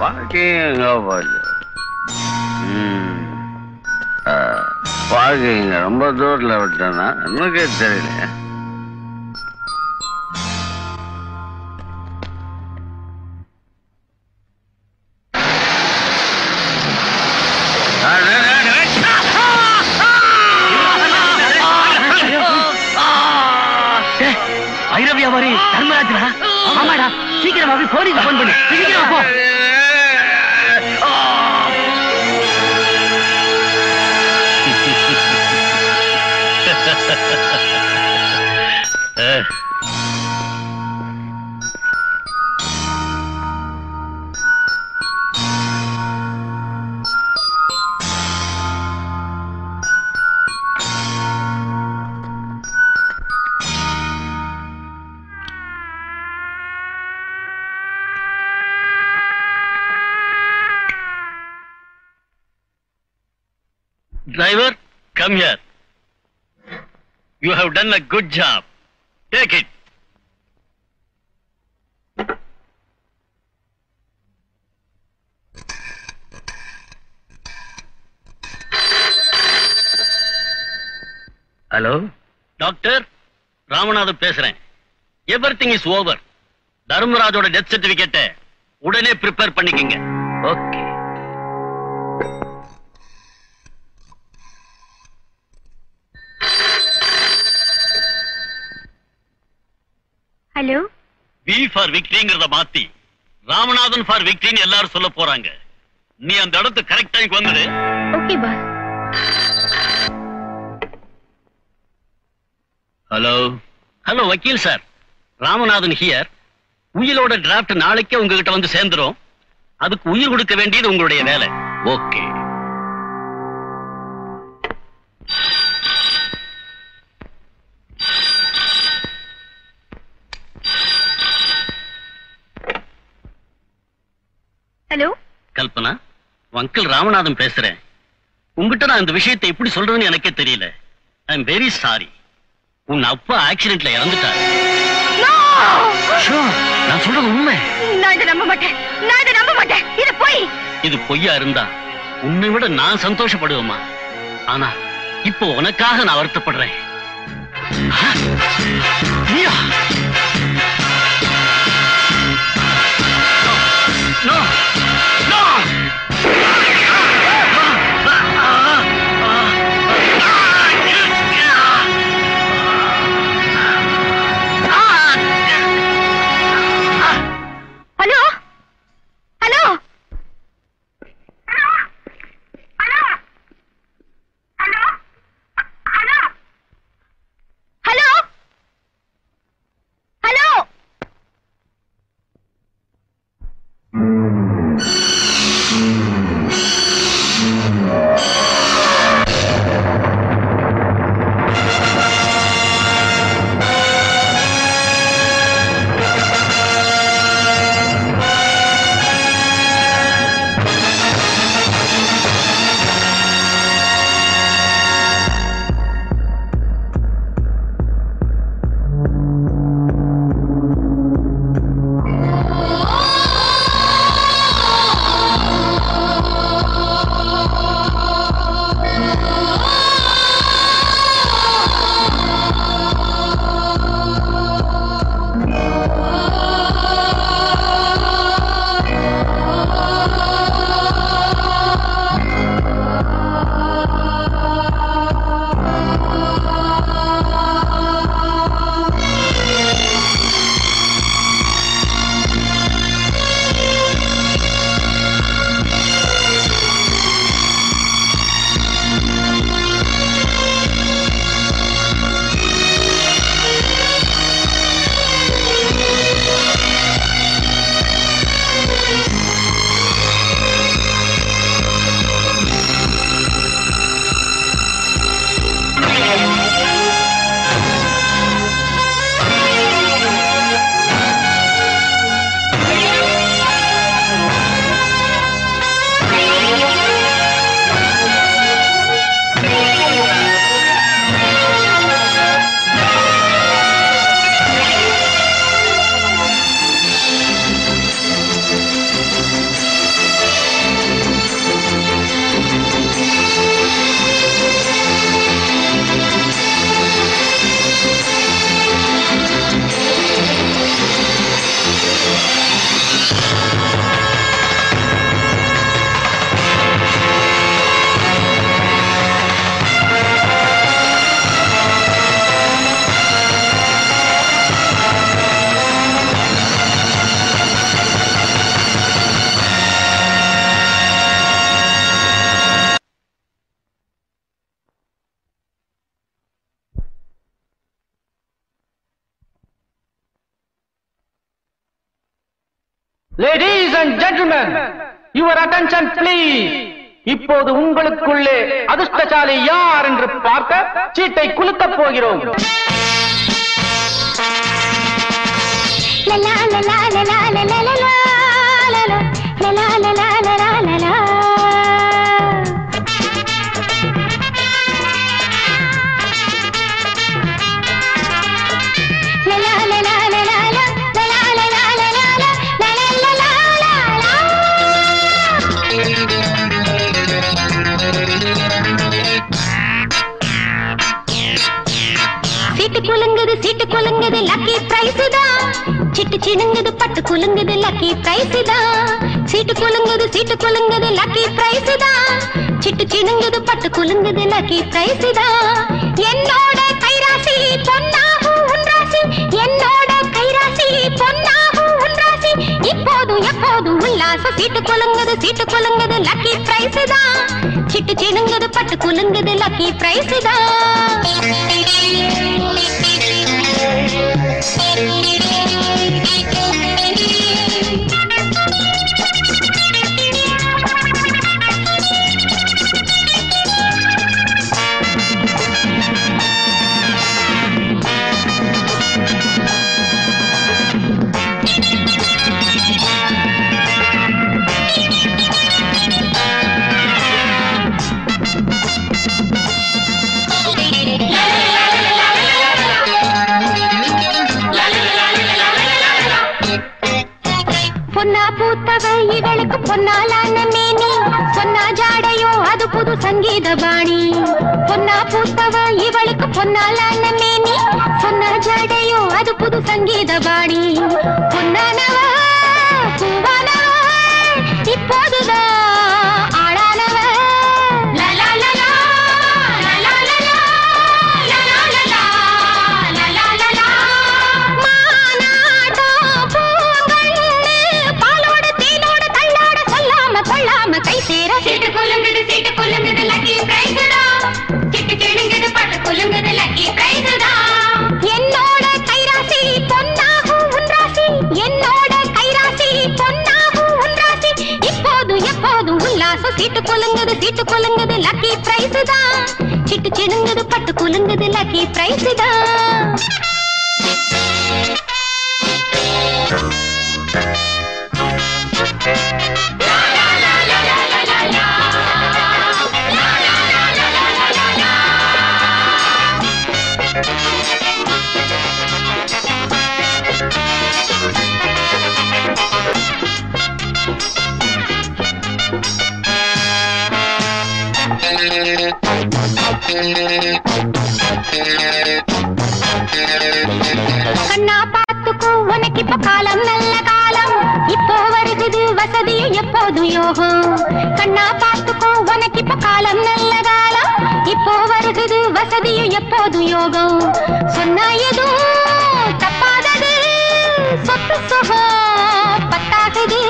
பார்க்கிங்க ரொம்ப தூரத்தில் விட்டேன்னா நமக்கே தெரியல. Driver, come here. You have done a good job. Take it. Hello? Doctor, Ramanathan பேசுறேன். Everything is over. தர்மராஜோட death certificate உடனே prepare பண்ணிக்கங்க. Okay. ஹலோ வி ஃபார் விக்டரிங்கிறத மாத்தி ராமநாதன் ஃபார் விக்டரின்னு எல்லாரும் சொல்ல போறாங்க. நீ அந்த இடத்து கரெக்ட் டைம்க்கு வந்தது. Okay boss. ஹலோ ஹலோ வக்கீல் சார், ராமநாதன் ஹியர். உயிலோட டிராஃப்ட் நாளைக்கே உங்ககிட்ட வந்து சேர்ந்துரும். அதுக்கு உயிர் கொடுக்க வேண்டியது உங்களுடைய வேலை. Okay. Hello Kalpana, uncle Ramanathan பேசுறேன். உங்ககிட்ட நான் இந்த விஷயத்தை எப்படி சொல்றதுன்னு எனக்கே தெரியல. I am very sorry. உன் அப்பா ஆக்சிடென்ட்ல இறந்துட்டார். நான் சொல்றது உண்மை. நான் இதை நம்ப மாட்டேன், நான் இதை நம்ப மாட்டேன். இது போய் இது பொய்யா இருந்தா உன்னை விட நான் சந்தோஷப்படுவேமா? ஆனா இப்போ உனக்காக நான் வருத்தப்படுறேன். Ladies and gentlemen, your attention please. இப்போது உங்களுக்குள்ளே அதிர்ஷ்டசாலி யார் என்று பார்க்க சீட்டை குலுக்க போகிறோம். சீட்டு குலுங்குது, லக்கி பிரைஸ் தான். சிட்டு சிணுங்குது, பட்டு குலுங்குது, லக்கி பிரைஸ் தான். சீட்டு குலுங்குது, சீட்டு குலுங்குது, லக்கி பிரைஸ் தான். சிட்டு சிணுங்குது, பட்டு குலுங்குது, லக்கி பிரைஸ் தான். என்னோட கைராசி பொன்னாகும் உன் ராசி, என்னோட கைராசி பொன்னாகும் உன் ராசி. இப்போதும் எப்போதும் உல்லாசம். சீட்டு குலுங்குது, சீட்டு குலுங்குது, லக்கி பிரைஸ் தான். சிட்டு சிணுங்குது, பட்டு குலுங்குது, லக்கி பிரைஸ் தான். இவளுக்கு பொன்னாலான மேனி, பொன்னா ஜாடையோ அது புது சங்கீத பாணி. பொன்னா பூத்தவ இவளுக்கு பொன்னாலான மேனி, பொன்னா ஜாடையோ அது புது சங்கீத பாணி. பொன்னானவ பூவானவ இப்போதுதான் ஆளானவ. என்னோட கைராசி பொன்னாகும் உன் ராசி, என்னோட கைராசி பொன்னாகும் உன் ராசி. இப்போது எப்போதும் உல்லாசம். சீட்டு குலுங்குது, சீட்டு குலுங்குது, லக்கி பிரைஸ் தான். சிட்டு சிணுங்குது, பட்டு குலுங்குது, லக்கி பிரைஸ் தான். கண்ணா பாத்துக்கோ, உனக்கு இப்ப காலம் நல்ல காலம். இப்போ வருகுது வசதியும் எப்போதும் யோகம். கண்ணா பாத்துக்கோ, உனக்கு இப்ப காலம் நல்ல காலம். இப்போ வருகுது வசதியும் எப்போதும் யோகம். சொன்னா எதுவும் தப்பாதது, சொத்து சுகம் பத்தாகுது.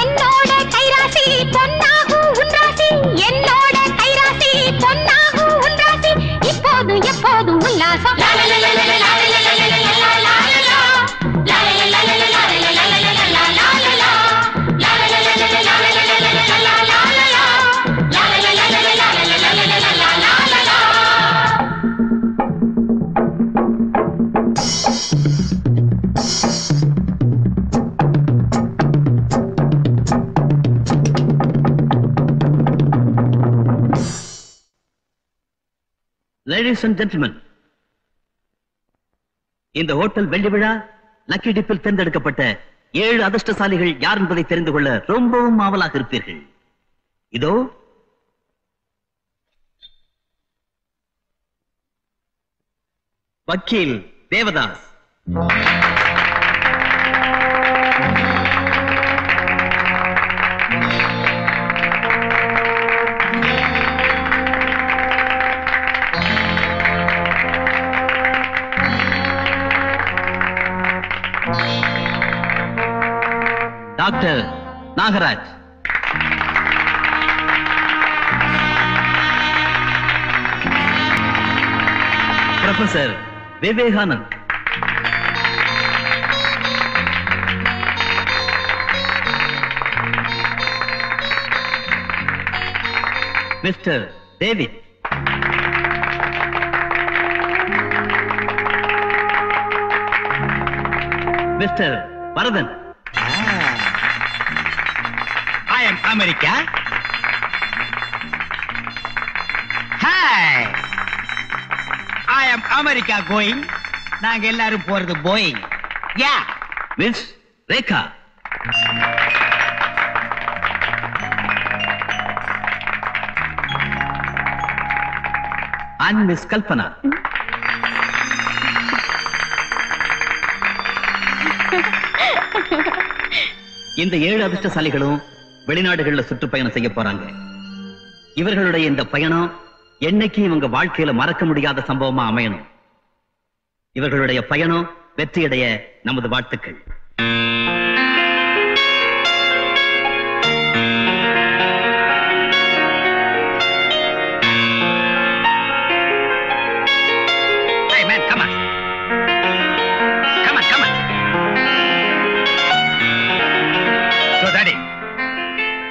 என்னோட கைராசி பொன்னாகும் உன் ராசி, என்னோட கைராசி பொன்னாகும் உன் ராசி. இப்போதும் எப்போதும் உல்லாசம். Ladies and gentlemen, இந்த ஹோட்டல் வெள்ளி விழா லக்கி டிப்பில் தேர்ந்தெடுக்கப்பட்ட 7 அதிர்ஷ்டசாலிகள் யார் என்பதை தெரிந்து கொள்ள ரொம்பவும் ஆவலாக இருப்பீர்கள். இதோ வக்கீல் Devadas, doctor Nagaraj. Professor Vivekanand. Mister David. Mister Varadhan. I am America. Hi. I am America going. நாங்க எல்லாரும் போறது Boeing. Yeah. Miss Reka. And Miss Kalpana. இந்த 7 அதிர்ஷ்டசாலிகளும் வெளிநாடுகளில் சுற்றுப்பயணம் செய்ய போறாங்க. இவர்களுடைய இந்த பயணம் என்னைக்கு இவங்க வாழ்க்கையில மறக்க முடியாத சம்பவமா அமையணும். இவர்களுடைய பயணம் வெற்றியடைய நமது வாழ்த்துக்கள்.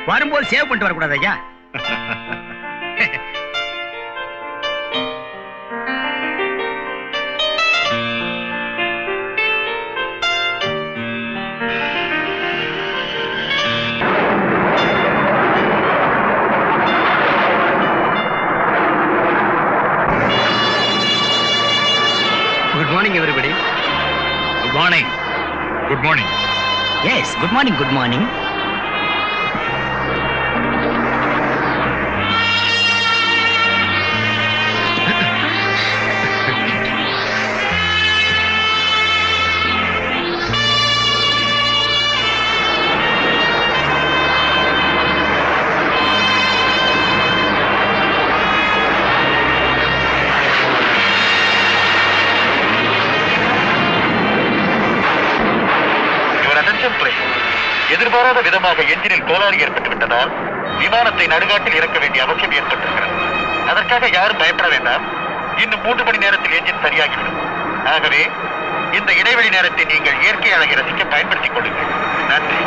வரும்போது சேவ் பண்ணிட்டு வரக்கூடாது ஐயா. Good morning, everybody. Good morning. Good morning. Yes, good morning, good morning. எதிர்பாராத விதமாக எஞ்சினில் கோளாறு ஏற்பட்டுவிட்டதால் விமானத்தை நடுகாட்டில் இறக்க வேண்டிய அவசியம் ஏற்பட்டிருக்கிறது. அதற்காக யாரும் பயப்பட வேண்டாம். இன்னும் 3 மணி நேரத்தில் எஞ்சின் சரியாகிவிடும். ஆகவே இந்த இடைவெளி நேரத்தை நீங்கள் இயற்கை அழகை ரசிக்க பயன்படுத்திக் கொள்ளுங்கள். நன்றி.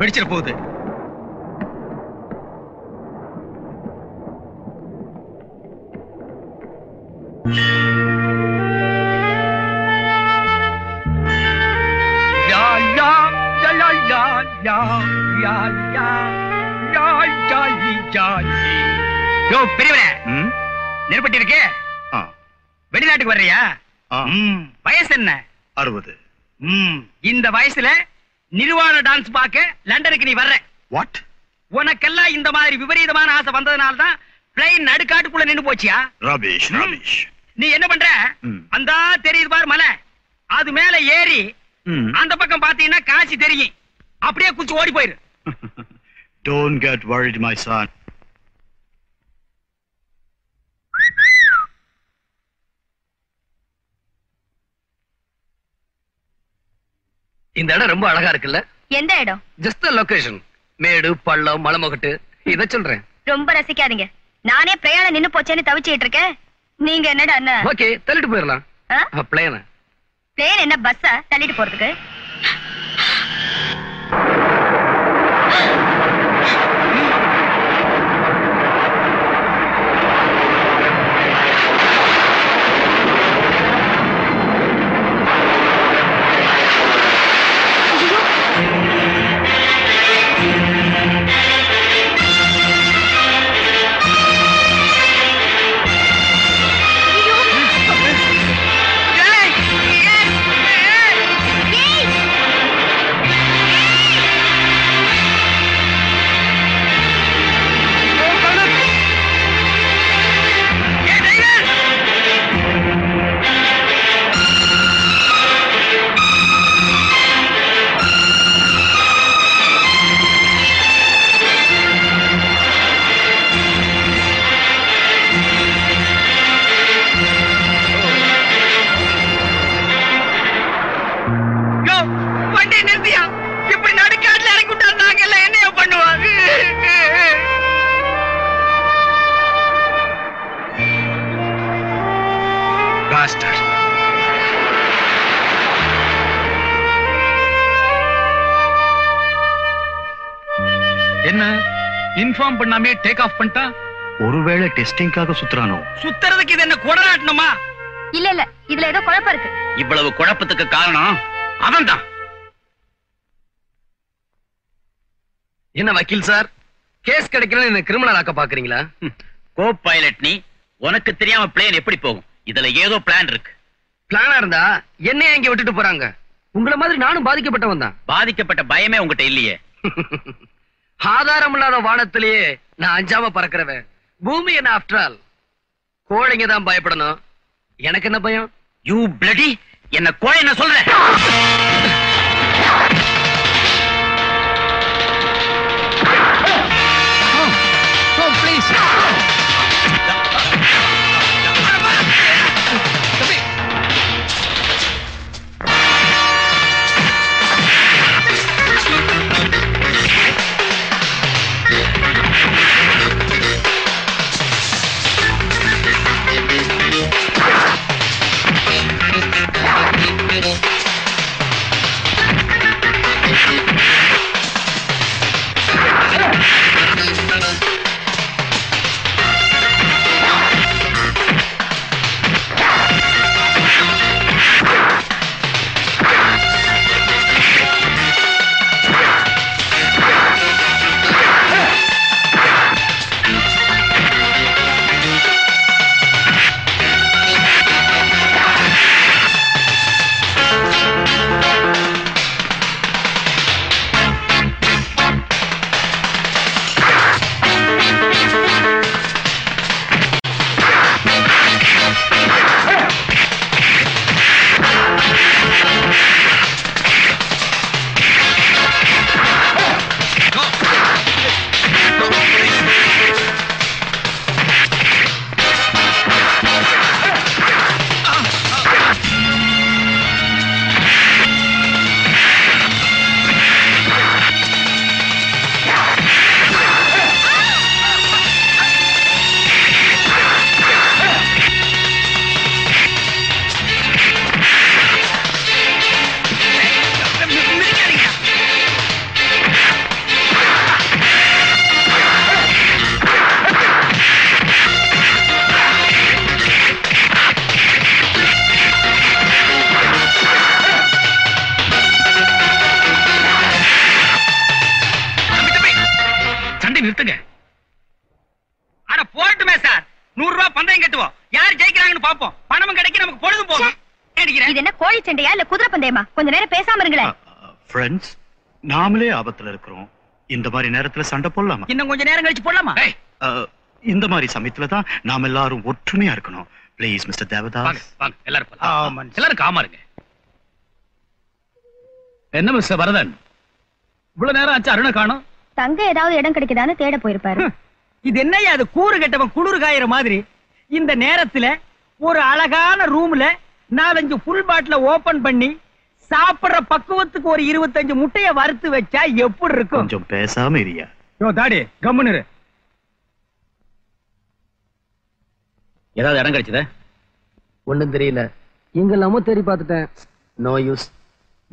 வெடிச்சிட போகுது. பெரியவரே, நெருப்பட்டி இருக்கு. வெளிநாட்டுக்கு வர்றியா? வயசு என்ன? 60. இந்த வயசுல நிர்வாண டான்ஸ் பார்க்க லண்டனுக்கு நீ வர்ற? வாட், உனக்கெல்லாம் இந்த மாதிரி விபரீதமான ஆசை வந்ததனால தான் பிளைன் நடுக்காட்டுக்குள்ள நின்னு போச்சியா? ரபீஷ் ரபீஷ், நீ என்ன பண்ற? அந்தா தெரியுது பாரு மலை, அது மேல ஏறி அந்த பக்கம் பாத்தீங்கன்னா காசி தெரியும். அப்படியே குச்சி ஓடி போயிரு. Don't get worried my son. இந்த இடம் ரொம்ப அழகா இருக்குல்ல? எந்த இடம்? Just location. மேடு பள்ளம் மலைமகட்டு, இத சொல்றேன். ரொம்ப ரசிக்காதீங்க. நானே பிரயாணம் நின்னு போச்சேன்னு தவிச்சிட்டு இருக்கேன். நீங்க என்னடா அண்ணா? ஓகே, தள்ளிட்டு போயிரலாம். பிளேன் பிளேன் என்ன பஸ்ஸா தள்ளிட்டு போறதுக்கு? என்ன இன்ஃபார்ம் பண்ணாமே டேக் ஆஃப் பண்ணிட்டா? ஒருவேளை டெஸ்டிங்காக சுத்துறானோ? சுத்துறதுக்கு இது என்ன கொடராட்டணுமா? இல்ல இல்ல, இதுல ஏதோ குழப்பம் இருக்கு. இவ்வளவு குழப்பத்துக்கு காரணம் அவன்தான். என்ன வக்கீல் சார், கேஸ் கிடைக்கல என்ன கிரிமினல் ஆக்க பாக்குறீங்களா? கோ பைலட் நீ, உனக்கு தெரியாம பிளேன் எப்படி போகும்? இதுல ஏதோ பிளான் இருக்கு. பிளானா இருந்தா என்ன எங்க விட்டுட்டு போறாங்க? உங்களை மாதிரி நானும் பாதிக்கப்பட்டவன் தான். பாதிக்கப்பட்ட பயமே உங்ககிட்ட இல்லையே. ஆதாரம் இல்லாத வானத்திலேயே நான் அஞ்சாம பறக்கிறவன். பூமி என்ன ஆஃப்டர் ஆல், கோழைங்க தான் பயப்படணும். எனக்கு என்ன பயம்? யூ பிளடி, என்ன கோழை என்ன சொல்றேன்? நாமளே ஆபத்துல இருக்கிறோம். இந்த மாதிரி நேரத்துல சண்டை போடலாமா? இன்னும் கொஞ்ச நேரம் கழிச்சு போடலாமா? இந்த மாதிரி சமயத்துல தான் நாம எல்லாரும் ஒற்றுமையா இருக்கணும். Please mister Devadas. எல்லாரும் காமா இருங்க. என்ன மிஸ்டர் வரதன், இவ்வளவு நேரம் ஆச்சு அருணை காணோம். தங்க ஏதாவது இடம் கிடைக்குதான்னு தேட போயிருப்பாரு. இது என்னையா அது கூறு கெட்டவன் குளிர் காயிற மாதிரி இந்த நேரத்துல ஒரு அழகான ரூம்ல 4-5 ஃபுல் பாட்டில ஓபன் பண்ணி சாப்பிடுற பக்குவத்துக்கு ஒரு 25 முட்டைய வறுத்து வச்சா எப்படி இருக்கும்? கொஞ்சம் பேசாம இரியா. யோ டாடி, கம்முனு இரு. ஏதாவது இடம் கிடைச்சதா? ஒண்ணும் தெரியல. இங்கெல்லாமோ தேடி பார்த்துட்டேன். No use.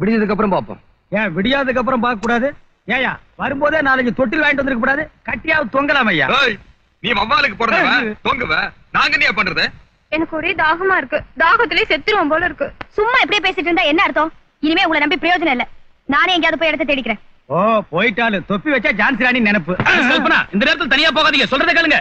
விடியதுக்கு அப்புறம் பாப்போம். ஏன் விடியாதுக்கு அப்புறம் பார்க்க கூடாது? ஏயா வரும்போதே 4-5 தொட்டில் வாங்கிட்டு வந்திருக்க கூடாது? கட்டியாவது தொங்கலாம் ஐயா. நீ வவ்வாலுக்கு போறதா தொங்குவ? நாங்க என்ன பண்றது? எனக்கு ஒரே தாகமா இருக்கு. தாகத்திலே செத்துருவோம் போல இருக்கு. சும்மா இப்படியே பேசிட்டு இருந்தா என்ன அர்த்தம்? இனிமே உங்களை நம்பி பிரயோஜனம் இல்ல. நானே எங்கயாவது போய் இடத்த தேடிக்கிறேன். ஓ போயிட்டாலு தொப்பி வச்சா ஜான்சி ராணி நினைப்பு. கல்பனா, இந்த நேரத்துல தனியா போகாதீங்க. சொல்றத கேளுங்க.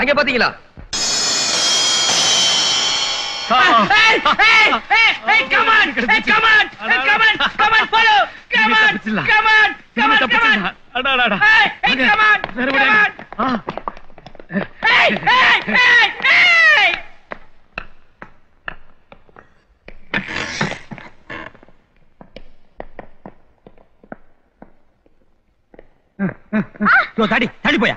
அங்க பாத்தீங்களா? தாடி தாடி போயா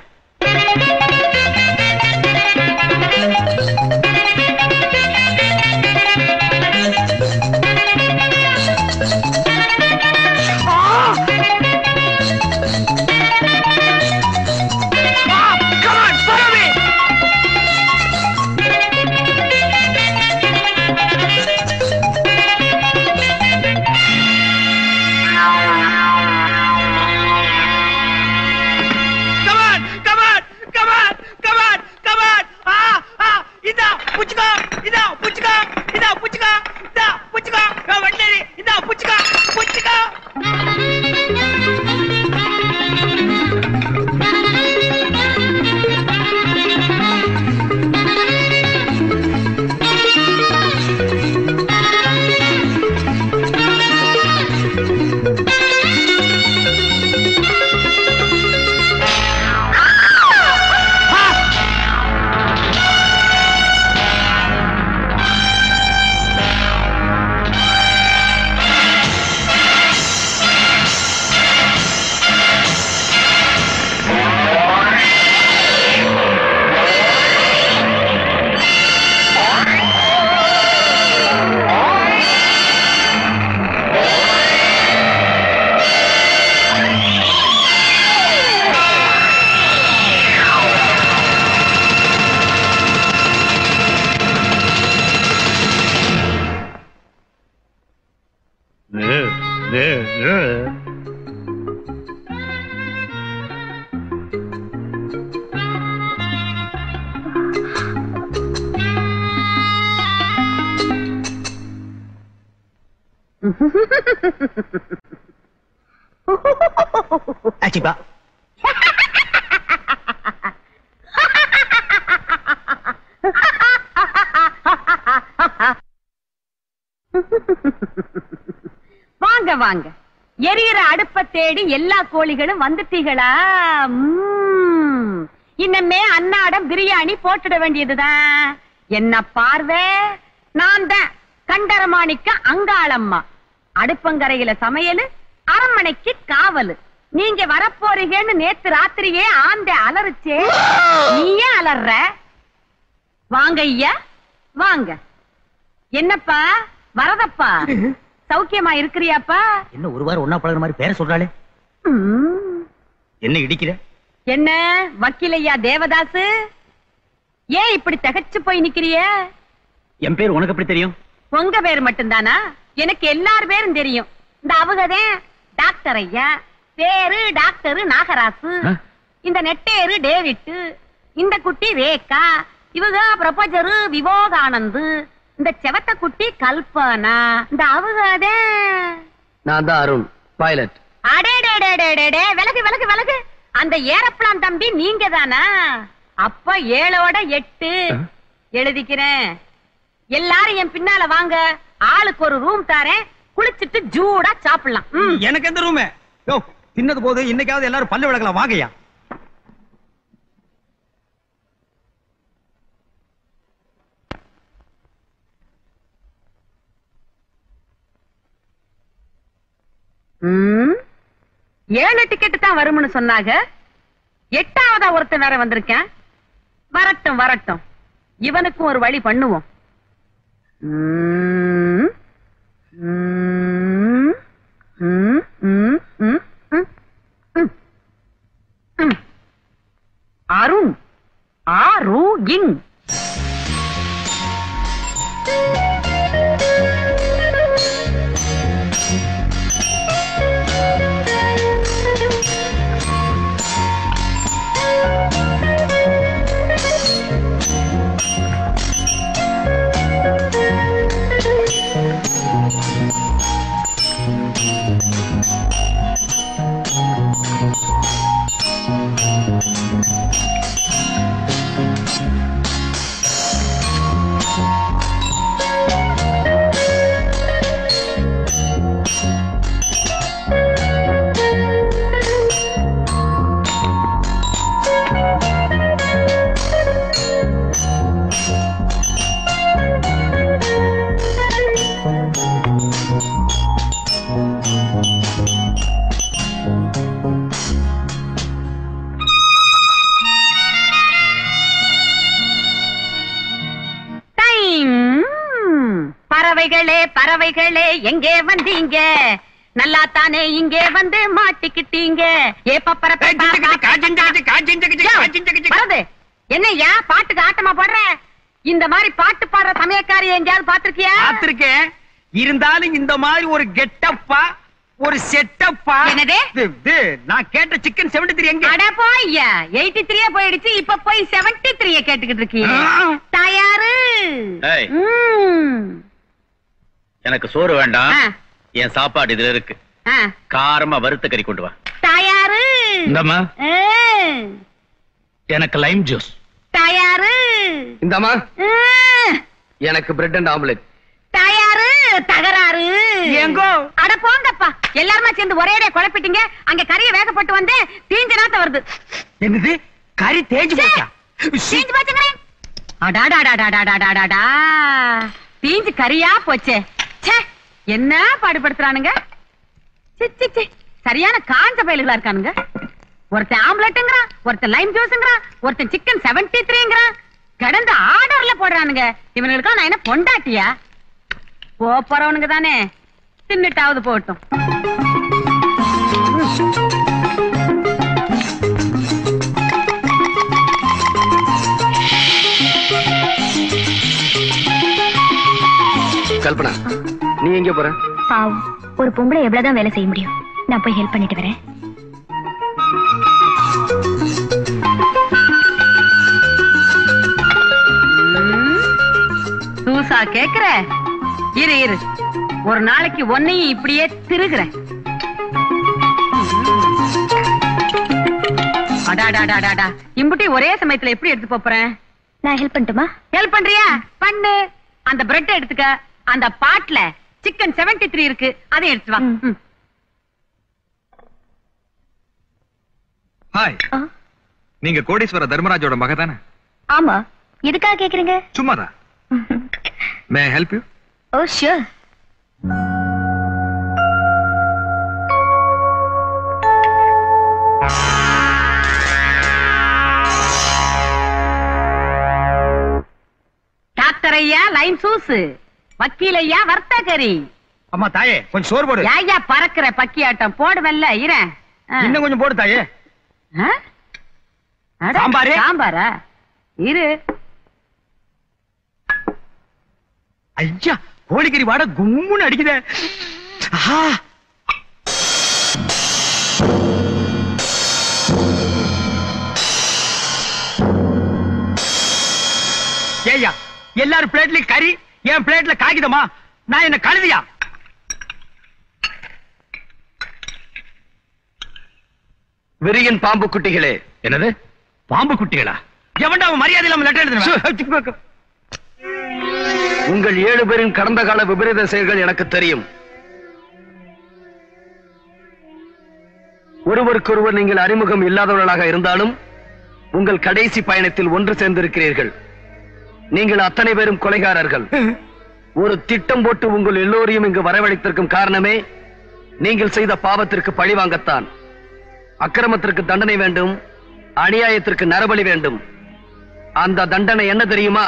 எல்லா கோழிகளும் வந்துட்டீங்களா? இன்னமே அன்னாடம் பிரியாணி போட்டுட வேண்டியதுதான். என்ன பார்வை! நான் தான் கண்டரமாணிக்க அங்காளம்மா. அடுப்பங்கரையில சமையல், அரண்மனைக்கு காவல். நீங்க வரப்போறீங்கன்னு நேத்து ராத்திரியே ஆண்டே அலறுச்சே, நீயே அலற. வாங்க ஐயா வாங்க. என்னப்பா வரதப்பா, சௌக்கியமா இருக்கிறியாப்பா? என்ன ஒரு வாரம் ஒன்னா பழகிற மாதிரி பேர சொல்றாளே, என்ன இடிக்கிற? என்ன வக்கீலையா தேவதாசு, ஏன் இப்படி தகச்சு போய் நிக்கிறிய? என் பேர் உனக்கு எப்படி தெரியும்? உங்க பேர் மட்டும்தானா? எனக்கு எல்லார் பேரும் தெரியும். இந்த அவகதேன் டாக்டர் ஐயா, பேரு டாக்டர் நாகராசு, இந்த நெட்டேரு டேவிட், இந்த குட்டி ரேகா, இவங்க ப்ரொபசரு விவேகானந்து, இந்த செவத்த குட்டி கல்பனா, இந்த அவகதே நான் தான் அருண் பைலட். அடேடேடேடேடே, விலகு விலகு விலகு. அந்த ஏரோப்ளான் தம்பி நீங்க தானா? அப்ப 7 ஓட 8 எழுதிக்கிறேன். எல்லாரும் என் பின்னால வாங்க, ஆளுக்கு ஒரு ரூம் தாரேன், குளிச்சிட்டு ஜூடா சாப்பிடலாம். எனக்கு எந்த ரூம்? யோ தின்னது போது இன்னைக்காவது எல்லாரும் பல்லு விளக்கலாம் வாங்கயா. ஏழு டிக்கெட் தான் வரும்னு சொன்னாங்க, 8ஆவதா ஒருத்தன் வேற வந்திருக்கேன். வரட்டும் வரட்டும், இவனுக்கும் ஒரு வழி பண்ணுவோம். அருண் ஆரு இன் பறவைகளே பறவைகளே எங்கே வந்தீங்க? நல்லா தானே இங்கே வந்து மாட்டிக்கிட்டீங்க. என்னையா பாட்டுக்கு ஆட்டமா போடுற? இந்த மாதிரி பாட்டு பாடுற சமயக்காரி எங்கேயாவது பாத்திருக்கியா? பாத்திருக்கேன். இருந்தாலும் இந்த மாதிரி ஒரு கெட்டப்பா ஒரு செட்டப்பா என்னது? நான் கேட்ட சிக்கன் 73 எங்க? அட போய்யா, 83 போயிடுச்சு, இப்ப போய் 73 கேட்டுக்கிட்டு இருக்கீங்க. தயாரு? எனக்கு சோறு வேண்டாம், என் சாப்பாடு இதுல இருக்கு. காரமா வறுத்த கறி கொண்டு வா. தயாரு? இந்தமா. எனக்கு லைம் ஜூஸ். தயாரு? இந்தமா. எனக்கு பிரெட் அண்ட் ஆம்லெட். தயாரு? தகராறு எங்கோ? அட போங்கப்பா, எல்லாரும் சேர்ந்து ஒரே குழப்பிட்டீங்க. அங்க கறியை வேக போட்டு வந்து தீஞ்ச நாத்த வருது. என்னது? கறி தேஞ்சு போச்சா? தீஞ்சு போச்சுங்களே. அடாடாடாடாடாடாடாடா, தீஞ்சு கறியா போச்சே. ச்சே, என்ன பாடுபடுத்துறானுங்க. சிச்சி, சரியான காஞ்ச பயலுகளா இருக்கானுங்க. ஒருத்தன் ஆம்லெட்டுங்கிறான், ஒருத்தன் லைம் ஜூஸ்ங்கிறான், ஒருத்தன் சிக்கன் 73ங்கிறான். கடந்த ஆர்டர்ல போடுறானுங்க. இவங்களுக்கு நான் என்ன பொண்டாட்டியா? போறவனுங்க தானே, தின்னுட்டாவது போட்டும். கல்பனா, நீ எங்க போற? பாவம், ஒரு பொம்பளை எவ்வளவுதான் வேலை செய்ய முடியும்? நான் போய் ஹெல்ப் பண்ணிட்டு வரேன். தூசா கேக்குற? இரு இரு, ஒரு நாளைக்கு ஒன்னையும் இப்படியே திருகுற. அடாடாடாடாடா, இம்புட்டி ஒரே சமயத்துல எப்படி எடுத்து போறேன்? நான் ஹெல்ப் பண்ணட்டுமா? ஹெல்ப் பண்றியா? பண்ணு. அந்த பிரெட் எடுத்துக்க, அந்த பாட்ல சிக்கன் 73 இருக்கு, அதை எடுத்து வா. ஹாய், நீங்க கோடீஸ்வர தர்மராஜோட மக தானே? ஆமா, எதுக்காக கேக்குறீங்க? சும்மாடா. May I help you? Oh sure. Doctor ஐயா லைம் ஜூஸ், வக்கீல் ஐயா வர்த்த கறி. அம்மா தாயே, கொஞ்சம் சோறு போடு. ஐயா பறக்குற பக்கியாட்டம் போடுவல்ல, இரு இன்னும் கொஞ்சம் போடு தாயே. சாம்பார்? சாம்பாரா? இரு. ஐயா, கோழிக்கறி வாட கும்முன்னு அடிக்குதே. ஏய்யா, எல்லாரும் பிளேட்லயும் கறி, என் பிளேட்ல காகிதமா? நான் என்ன கழுதியா? விரியன் பாம்பு குட்டிகளே. என்னது? பாம்பு குட்டிகளா? எவன்டா மரியாதை இல்லாம லெட்டர் எழுதுறான்? உங்கள் 7 பேரின் கடந்த கால விபரீத செயல்கள் எனக்கு தெரியும். ஒருவருக்கொருவர் நீங்கள் அறிமுகம் இல்லாதவர்களாக இருந்தாலும் உங்கள் கடைசி பயணத்தில் ஒன்று சேர்ந்திருக்கிறீர்கள். நீங்கள் அத்தனை பேரும் கொலைகாரர்கள். ஒரு திட்டம் போட்டு உங்கள் எல்லோரையும் இங்கு வரவழைத்திருக்கும் காரணமே நீங்கள் செய்த பாவத்திற்கு பழிவாங்கத்தான். அக்கிரமத்திற்கு தண்டனை வேண்டும், அநியாயத்திற்கு நரபலி வேண்டும். அந்த தண்டனை என்ன தெரியுமா?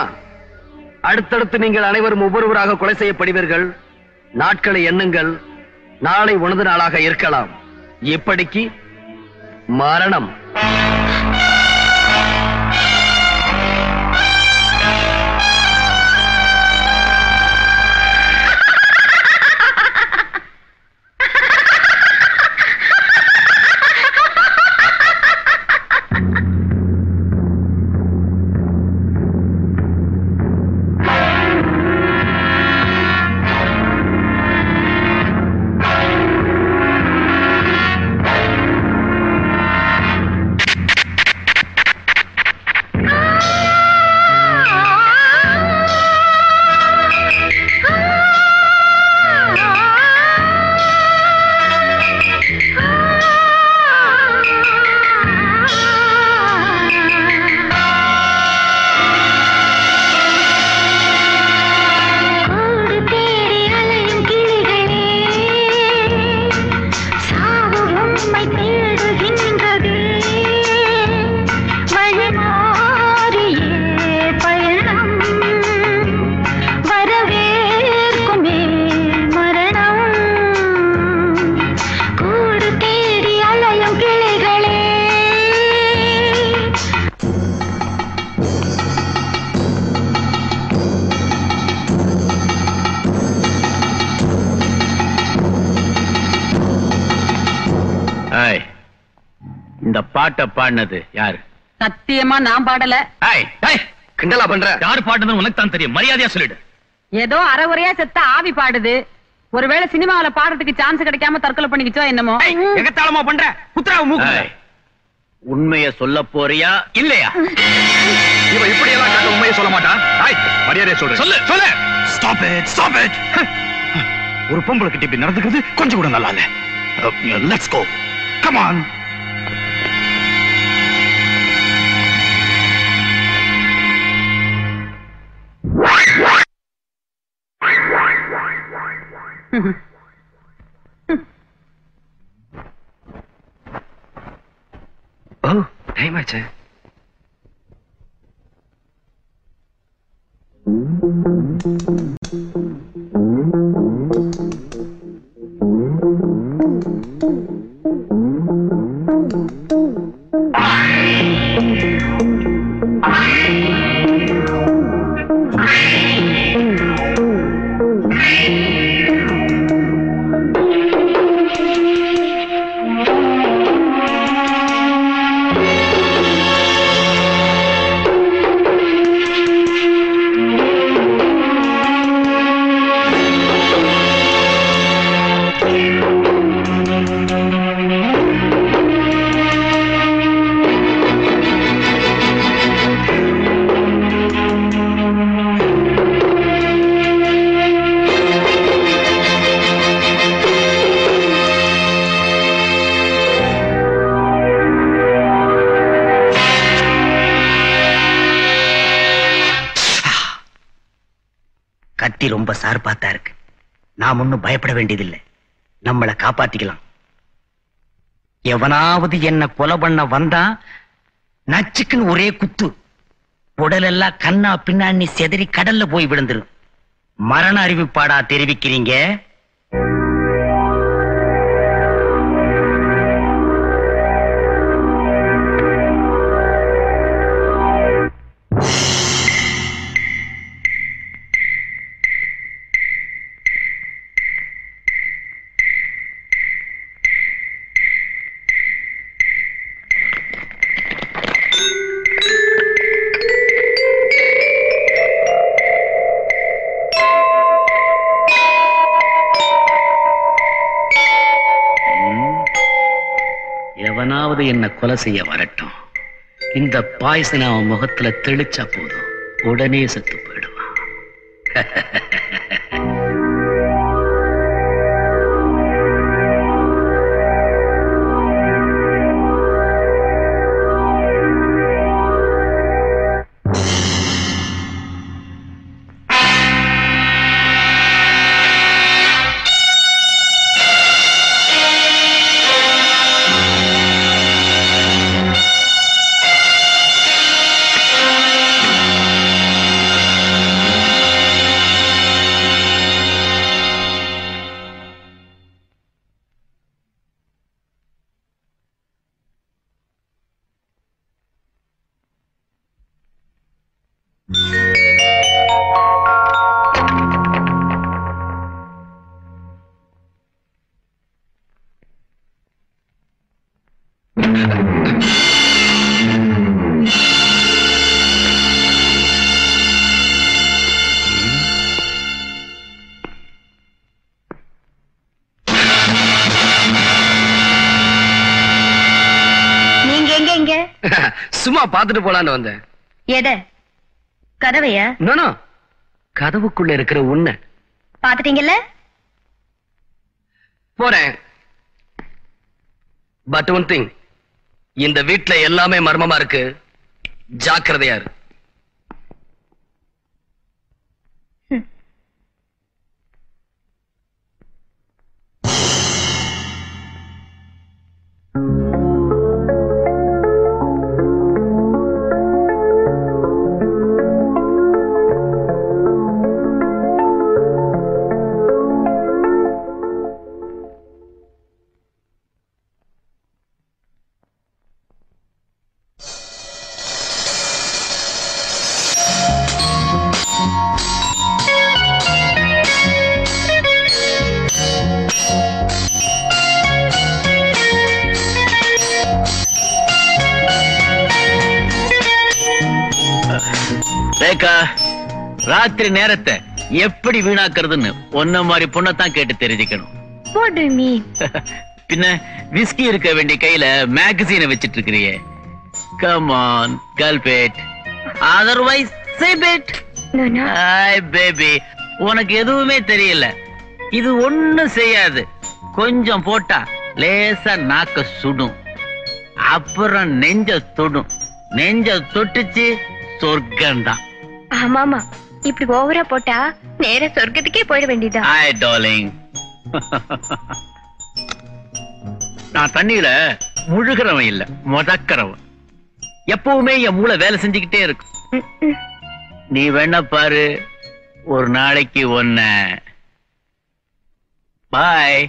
அடுத்தடுத்து நீங்கள் அனைவரும் ஒவ்வொருவராக கொலை செய்யப்படுவீர்கள். நாட்களை எண்ணுங்கள், நாளை உனது நாளாக இருக்கலாம். இப்படிக்கு மரணம். ஹாய், இந்த பாட்டை பாடினது யாரு? சத்தியமா நான் பாடல. ஹாய் ஹாய், கிண்டலா பண்ற? யார் பாடுனது உனக்கு தான் தெரியும், மரியாதையா சொல்லிடு. ஏதோ அரைகுறையா செத்த ஆவி பாடுது. ஒருவேளை சினிமாவில பாடுறதுக்கு சான்ஸ் கிடைக்காம தற்கொலை பண்ணிக்கிச்சோ என்னமோ. எகத்தாளமா பண்ற, குத்ராவ மூக்கு. உண்மையை சொல்ல போறியா இல்லையா? இவன் இப்படி எல்லாம் கண்டு உண்மையை சொல்ல மாட்டான். ஹாய், மரியாதையா சொல்றேன். சொல்லு சொல்லு. Stop it, stop it. ஒரு பொம்பளை கிட்ட இப்படி நடந்துக்கிறது கொஞ்சம் கூட நல்லா இல்ல. Let's go, come on. Oh, time acha. ரொம்ப சார்பாத்தா இருக்கு. நாம் ஒன்னும் பயப்பட வேண்டியதில்லை, நம்மளை காப்பாத்திக்கலாம். எவனாவது என்ன கொலை பண்ண வந்தா நச்சுக்குன்னு ஒரே குத்து, உடலெல்லாம் கண்ணா பின்னாடி செதறி கடல்ல போய் விழுந்துரும். மரண அறிவிப்பாடா தெரிவிக்கிறீங்க? என்ன கொலை செய்ய வரட்டும், இந்த பாய்சன் அவன் முகத்துல தெளிச்சா போதும், உடனே செத்து போயிடுவான். பாத்துட்டு போலான்னு வந்தேன். எத? கதவையா? நோ, கதவுக்குள்ள இருக்கிற உன்னை பாத்துட்டீங்கல்ல. போறேன். பட் ஒன் திங், இந்த வீட்டுல எல்லாமே மர்மமா இருக்கு, ஜாக்கிரதையா இரு. ரேகா, ராத்திரி நேரத்தை எப்படி வீணாக்குறதுன்னு ஒன்ன மாதிரி பொண்ணத்தான் கேட்டு தெரிஞ்சுக்கணும். பின்ன விஸ்கி இருக்க வேண்டிய கையில மேகசீனை வச்சிட்டு இருக்கிறியே. Come on, gulp it. Otherwise, sip it. No, no. Hi, baby. உனக்கு எதுவுமே தெரியல. இது ஒண்ணு செய்யாது. கொஞ்சம் போட்டா லேசா நாக்க சுடும், அப்புறம் நெஞ்ச சுடும். நெஞ்ச தொட்டுச்சு சொர்க்கம்தான். ஆமாமா, இப்படி ஓவரா போட்டா நேரா சொர்க்கத்துக்கே போயிட வேண்டியதா. Hi darling. நான் தண்ணியில முழுகிறவன் இல்ல, முதக்கிறவன். எப்பவுமே என் மூளை வேலை செஞ்சுக்கிட்டே இருக்கும். நீ வேணா பாரு, ஒரு நாளைக்கு ஒன்ன. பாய்.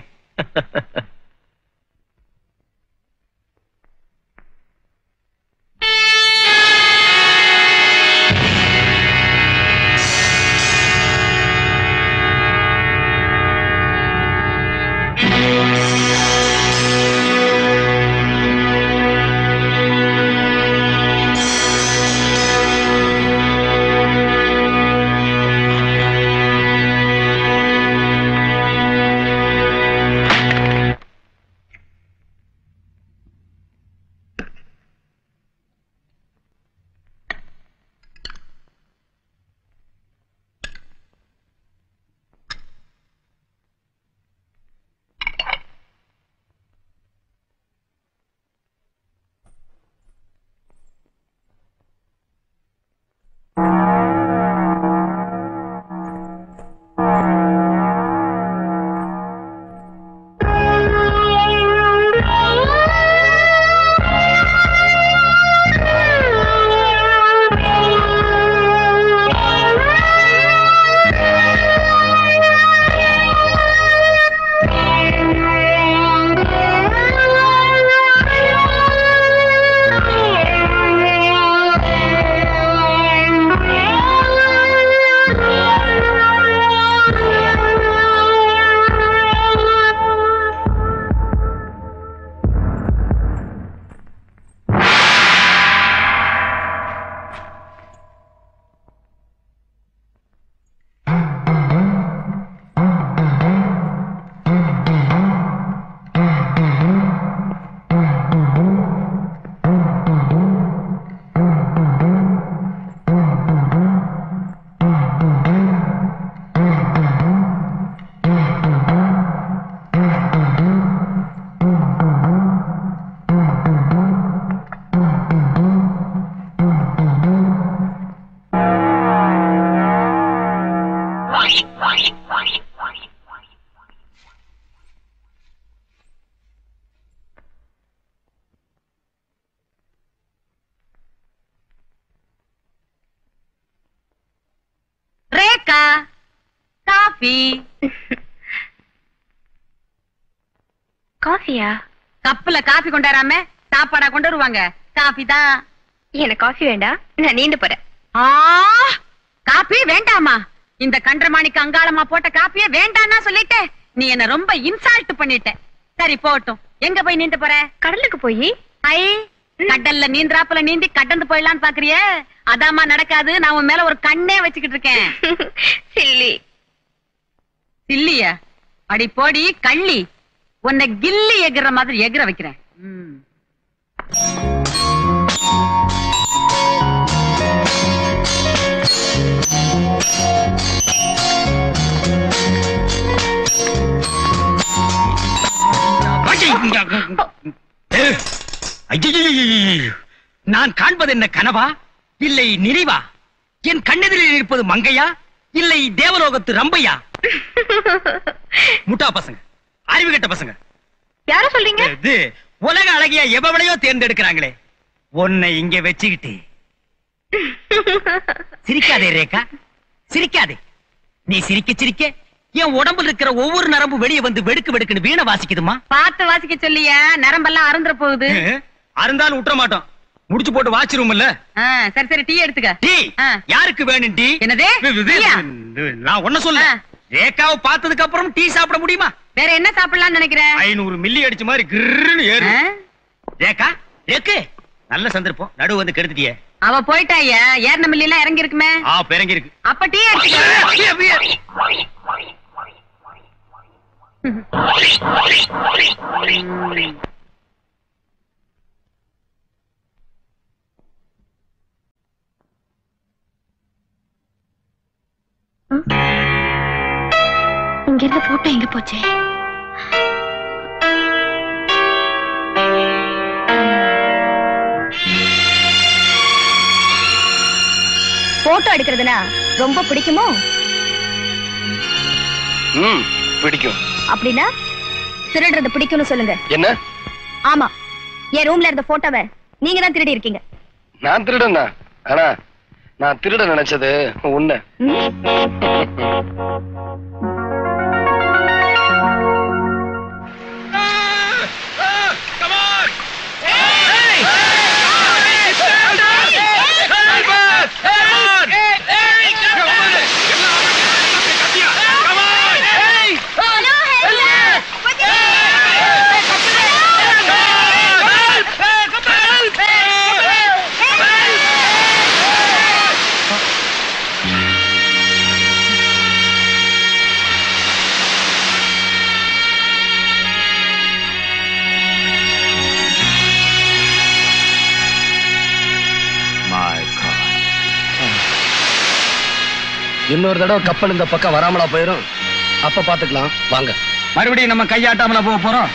காஃபியா? கப்புல காஃபி கொண்டாராமே, சாப்பாடா கொண்டு வருவாங்க. காஃபி தான். எனக்கு காஃபி வேண்டாம், நான் நீண்டு போறேன். காஃபி வேண்டாமா? இந்த கண்டரமாணிக்கு அங்காளமா போட்ட காஃபியே வேண்டாம்னா சொல்லிட்டு நீ என்ன ரொம்ப இன்சல்ட் பண்ணிட்ட. சரி போட்டும், எங்க போய் நீண்டு போற? கடலுக்கு போய் கடல்ல நீந்திராப்புல நீந்தி கடந்து போயிடலான்னு பாக்குறிய? அதாமா நடக்காது, நான் உன் மேல ஒரு கண்ணே வச்சுக்கிட்டு இருக்கேன். சில்லி சில்லியா? அடி போடி கள்ளி, உன்னை கில்லி எகிற மாதிரி எகிற வைக்கிறேன். நான் காண்பது என்ன கனவா இல்லை நினைவா? என் கண்ணெதிரில் இருப்பது மங்கையா இல்லை தேவலோகத்து ரம்பையா? முட்டா பசங்க, அறிவுகட்ட பசங்க. யார சொல்றீங்க? இது உலக அழகிய எவளையோ தேர்ந்தெடுக்கிறாங்களே, ஒன்னை இங்க வெச்சிக்கிட்டு. சிரிக்காதே ரேகா, சிரிக்காதே. நீ சிரிக்க சிரிக்க என் உடம்புல இருக்கிற ஒவ்வொரு நரம்பு வெளியே வந்து வெடுக்கு வெடுக்குன்னு வீணை வாசிக்குதுமா. பார்த்து வாசிக்க சொல்லிய நரம்பெல்லாம் அருந்துற போகுது. அருந்தாலும் விட்டுற மாட்டோம், முடிச்சு போட்டு வாச்சிருவோம்ல. சரி சரி, டீ எடுத்துக்க. டீ யாருக்கு வேணும்? டீ என்னதே? நான் ஒன்ன சொல்ல, ரேகாவை பார்த்ததுக்கு அப்புறம் டீ சாப்பிட முடியுமா? வேற என்ன சாப்பிடலாம்னு நினைக்கிறேன்? 500 மில்லி அடிச்ச மாதிரி கிர்னு ஏறு. ரேகா, ரேக்கு நல்ல சந்தர்ப்பம், நடு வந்து கெடுத்துட்டியே. அவ போயிட்டா ஏர்ன மில்லி எல்லாம் இறங்கி இருக்குமே. இறங்கி இருக்கு. அப்ப டீ அடிச்சு இங்க இருந்து போட்டோ எங்க போச்சு? போட்டோ எடுக்கிறதுனா ரொம்ப பிடிக்குமோ? பிடிக்கும். அப்படின்னா திருடுறது பிடிக்கும்னு சொல்லுங்க. என்ன? ஆமா, என் ரூம்ல இருந்த போட்டோவை நீங்க தான் திருடி இருக்கீங்க. நான் திருடனா? ஆனா நான் திருட நினைச்சது உன்னை. இன்னொரு தடவை கப்பல் இந்த பக்கம் வராமலா போயிடும். அப்ப பாத்துக்கலாம். வாங்க, மறுபடியும் நம்ம கையாட்டாமலா போக போறோம்.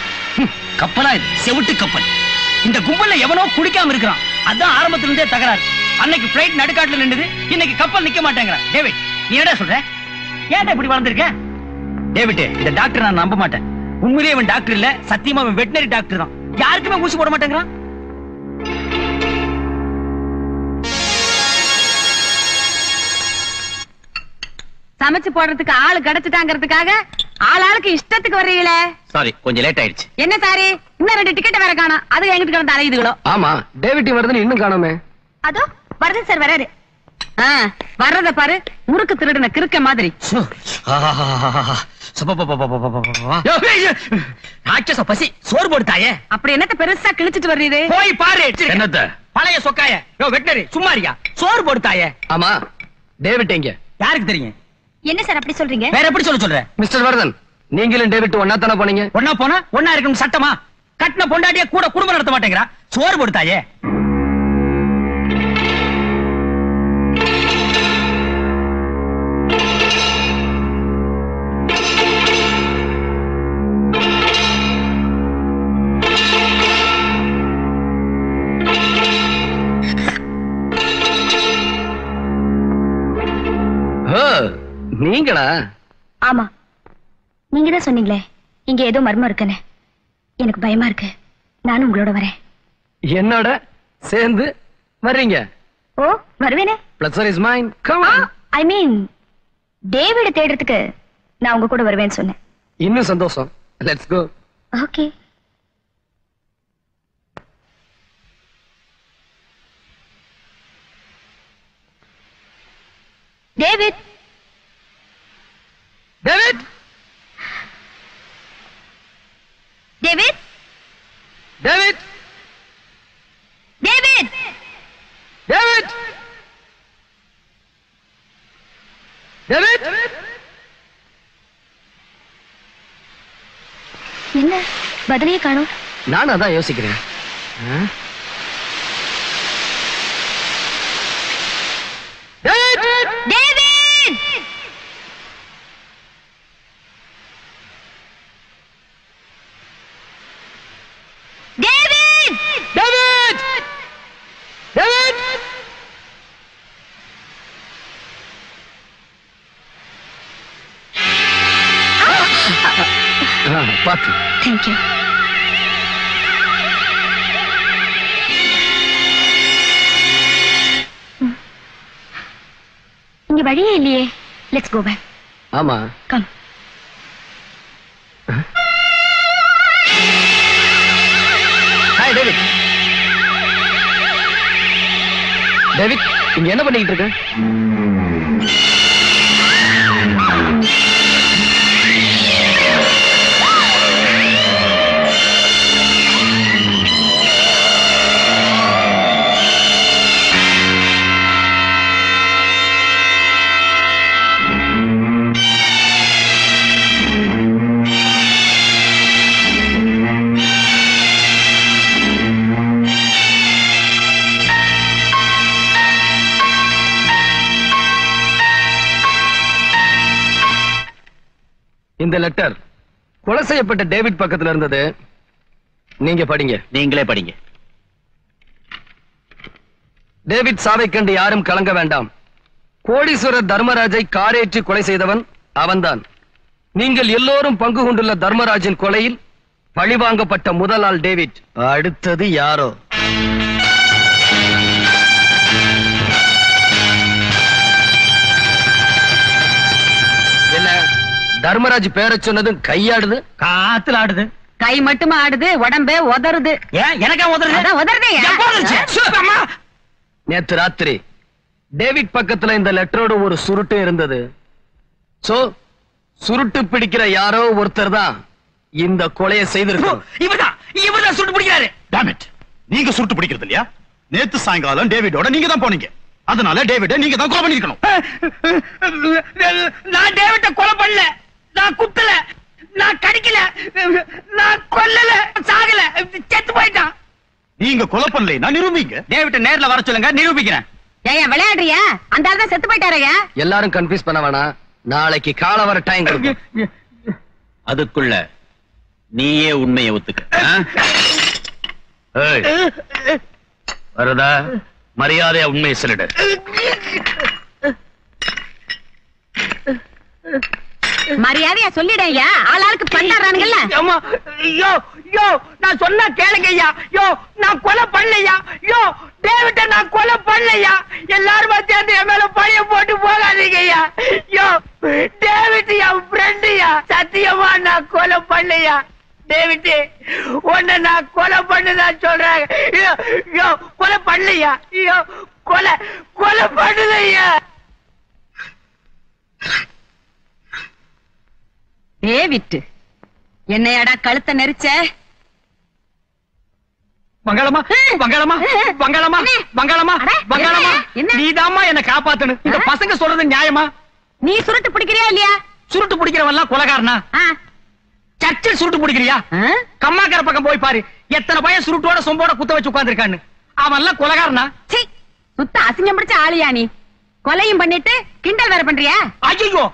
கப்பலா இது செவிட்டு கப்பல். இந்த கும்பல்ல எவனோ குடிக்காம இருக்கிறான். அதான் ஆரம்பத்துல இருந்தே தகராறு. அன்னைக்கு பிளைட் நடுக்காட்டுல நின்றுது, இன்னைக்கு கப்பல் நிக்க மாட்டேங்கிறான். டேவிட், நீ என்ன சொல்ற? ஏன்டா இப்படி வளர்ந்துருக்க? டேவிட், இந்த டாக்டர் நான் நம்ப மாட்டேன். உண்மையிலேயே அவன் டாக்டர் இல்ல, சத்தியமா அவன் வெட்டினரி டாக்டர் தான். யாருக்குமே ஊசி போட மாட்டேங்கிறான். சமைச்சு போடுறதுக்கு ஆளு கிடைச்சிட்டாங்கிறதுக்காக ஆளாளுக்கு இஷ்டத்துக்கு வர்றீங்களே. சாரி, கொஞ்சம் லேட் ஆயிடுச்சு. என்ன சாரி? இன்னும் ரெண்டு டிக்கெட் வேற காணோம். அது எங்கிட்டு கிடந்து அலையுதுகளோ? ஆமா, டேவிட் வருதுன்னு இன்னும் காணோமே. அதோ வருது சார், வராரு. வர்றத பாரு, முறுக்கு திருடுன கிறுக்க மாதிரி. ராட்சச பசி சோறு போடுதாயே. அப்படி என்னத்த பெருசா கிழிச்சிட்டு வர்றீது? போய் பாரு என்னத்த பழைய சொக்காய. வெட்டினரி சும்மாரியா சோறு போடுதாயே. ஆமா, டேவிட் எங்க? யாருக்கு தெரியும்? என்ன சார் அப்படி சொல்றீங்க? வேற எப்படி சொல்றேன்? மிஸ்டர் வர்தன், நீங்களும் டேவிட் ஒன்னா தான போனீங்க. ஒன்னா போனா ஒன்னா இருக்கணும் சட்டமா? கட்டின பொண்டாட்டிய கூட குடும்பம் நடத்த மாட்டேங்கிறா. சோறு போடுதாயே. நீங்களா? ஆமா, நீங்க தான் சொன்னீங்களே இங்க ஏதோ மர்மம் இருக்குன்னு. எனக்கு பயமா இருக்கு. நானும் உங்களோட வரேன். என்னோட சேர்ந்து வர்றீங்க? ஓ, வருவேனே. Pleasure is mine. Come on. I mean, David தேடுறதுக்கு நான் உங்க கூட வருவேன்னு சொன்னேன். இன்னும் சந்தோஷம். Let's go. Okay. David, David, David, David, David, David, David. என்ன பதிலே காணோம்? நான் அதான் யோசிக்கிறேன். Thank you. இங்க வழியே இல்லையே. Let's go back. ஆமா. Come. Hi, David. David, இங்க என்ன பண்ணிட்டு இருக்க? இந்த லெட்டர் கொலை செய்யப்பட்ட டேவிட் பக்கத்துல இருந்தது. நீங்க படிங்க, நீங்களே படிங்க. டேவிட் சாவை கண்டு யாரும் கலங்க வேண்டாம். கோடீஸ்வரர் தர்மராஜை காரேற்றி கொலை செய்தவன் அவன்தான். நீங்கள் எல்லோரும் பங்கு கொண்டுள்ள தர்மராஜின் கொலையில் பழிவாங்கப்பட்ட முதல் ஆள் டேவிட். அடுத்தது யாரோ? என்ன தர்மராஜ் பேரை சொன்னதும் கையாடுது, காத்துல ஆடுது. கை மட்டும் ஆடுது, உடம்பே உதறுது. நேற்று ராத்திரி டேவிட் பக்கத்துல இந்த லெட்டரோட ஒரு சுருட்டு இருந்தது. சோ சுருட்டு பிடிக்கிற யாரோ ஒருத்தர் தான் இந்த கொலையை செய்திருக்காரு. இவர்தான் சுருட்டு பிடிக்கிறாரு. டாம் இட், நீங்க சுருட்டு பிடிக்கிறது இல்லையா? நேத்து சாயங்காலம் டேவிடோட நீங்க தான் போனீங்க, அதனால டேவிட நீங்க தான் கொலை பண்ணிருக்கணும். நான் டேவிட கொலை பண்ணல, நான் குத்தல, நான் கடிக்கல, நான் கொல்லல, சாகல, செத்து போயிட்டான். நீங்க கொலை பண்ணலைன்னா நிரூபிங்க. டேவிட நேர்ல வர சொல்லுங்க, நிரூபிக்கிறேன். ஏய் விளையாடுறியா? அந்த ஆளு தான் செத்து போயிட்டாரேயா? எல்லாரும் கன்ஃபியூஸ் பண்ண வேணாம். நாளைக்கு காலை வர டைம் கொடுங்க, அதுக்குள்ள நீயே உண்மையை ஒத்துக்க. வரதா, மரியாதையா உண்மையை சொல்லிடு. மரியாதையா சொல்லிடையா? ஆளாளுக்கு பண்ணாரானுங்கல்ல. அம்மா யோ யோ, நான் சொன்னா கேளுங்கய்யா. யோ நான் கொலை பண்ணலையா. யோ டேவிட் நான் கொலை பண்ணலையா. எல்லாரும் சேர்ந்து என் மேல பழைய போட்டு போகாதீங்கய்யா. யோ டேவிட் என் ஃப்ரெண்டுயா, சத்தியமா நான் கொலை பண்ணலையா. டேவிட் உன்னை நான் கொலை பண்ணுதான் சொல்றாங்க. யோ கொலை பண்ணலையா. யோ கொலை கொலை பண்ணுதையா. டேவிட் என்னையடா கழுத்தை நெரிச்ச? மங்களமா மங்களமா மங்களமா மங்களமா மங்களமா, நீதாம்மா என்ன காப்பாத்தனு. இந்த பசங்க சொல்றது நியாயமா? நீ சுருட்டு பிடிக்கிறியா இல்லையா? சுருட்டு பிடிக்கிறவன் எல்லாம் கொலைகாரனா? சர்ச்சில் சுருட்டு பிடிக்கிறியா? கம்மாக்கார பக்கம் போய் பாரு, எத்தனை பையன் சுருட்டோட சொம்போட குத்த வச்சு உட்கார்ந்துருக்கான்னு. அவன் எல்லாம் கொலைகாரனா? சுத்த அசிங்கம் பிடிச்ச ஆளியா நீ? கொலையும் பண்ணிட்டு கிண்டல் வேற பண்றியா? ஐயோ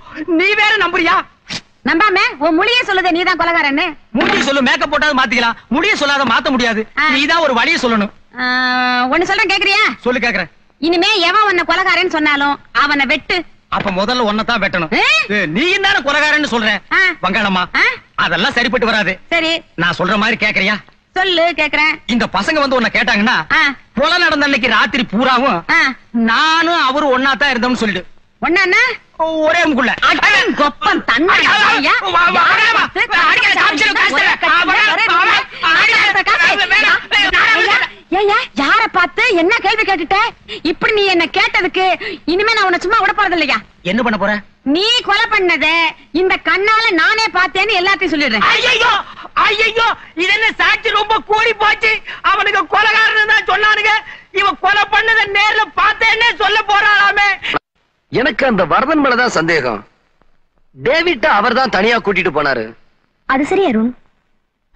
நீ வேற நம்புறியா? நம்பாம உன் மொழியே சொல்லுது நீதான் கொலைகாரன்னு. முடிய சொல்லு, மேக்கப் போட்டாவது மாத்திக்கலாம். முடிய சொல்லாத மாத்த முடியாது. நீதான் ஒரு வழியை சொல்லணும். ஒன்னு சொல்றேன் கேக்குறியா? சொல்லு கேக்குறேன். இனிமே எவன் உன்ன கொலைகாரன்னு சொன்னாலும் அவனை வெட்டு. அப்ப முதல்ல ஒன்னதான் வெட்டணும். நீ தானே கொலைகாரன்னு சொல்றேன். வங்காளம்மா அதெல்லாம் சரிப்பட்டு வராது. சரி நான் சொல்ற மாதிரி கேக்குறியா? சொல்லு கேக்குறேன். இந்த பசங்க வந்து உன்ன கேட்டாங்கன்னா கொலை நடந்த அன்னைக்கு ராத்திரி பூராவும் நானும் அவரு ஒன்னாதான் இருந்தோம்னு சொல்லிடு. ஒன்னா ஒரே முக்குள்ள கொப்பன் தண்ணி யார பார்த்து என்ன கேள்வி கேட்டுட்ட? இப்படி நீ என்ன கேட்டதுக்கு இனிமே நான் உன்னை சும்மா விட போறது இல்லையா. என்ன பண்ண போற? நீ கொலை பண்ணத இந்த கண்ணால நானே பார்த்தேன்னு எல்லாத்தையும் சொல்லிடுறேன். ஐயோ ஐயோ, இது என்ன சாட்சி ரொம்ப கூடி போச்சு. அவனுக்கு கொலைகாரன்னு தான் சொன்னானுங்க. இவன் கொலை பண்ணத நேர்ல பார்த்தேன்னு சொல்ல போறாளாமே. எனக்கு அந்த வரதன் மேலதான் சந்தேகம். டேவிட் அவர் தான் தனியா கூட்டிட்டு போனாரு. அது சரி அருண்,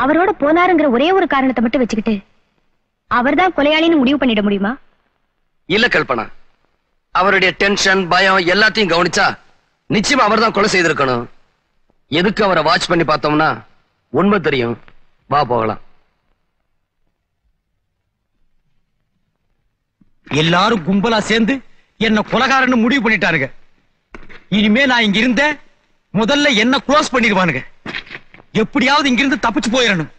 அவரோட போனாருங்கிற ஒரே ஒரு காரணத்தை மட்டும் வச்சுக்கிட்டு அவர் தான் கொலையாளின்னு முடிவு பண்ணிட முடியுமா? இல்ல கல்பனா, அவருடைய டென்ஷன் பயம் எல்லாத்தையும் கவனிச்சா நிச்சயமா அவர் தான் கொலை செய்திருக்கணும். எதுக்கு அவரை வாட்ச் பண்ணி பார்த்தோம்னா உண்மை தெரியும். வா போகலாம். எல்லாரும் கும்பலா சேர்ந்து என்ன கொலைகாரன்னு முடிவு பண்ணிட்டாருங்க. இனிமே நான் இங்க இருந்த முதல்ல என்ன க்ளோஸ் பண்ணிடுவானுங்க. எப்படியாவது இங்கிருந்து தப்பிச்சு போயிடணும்.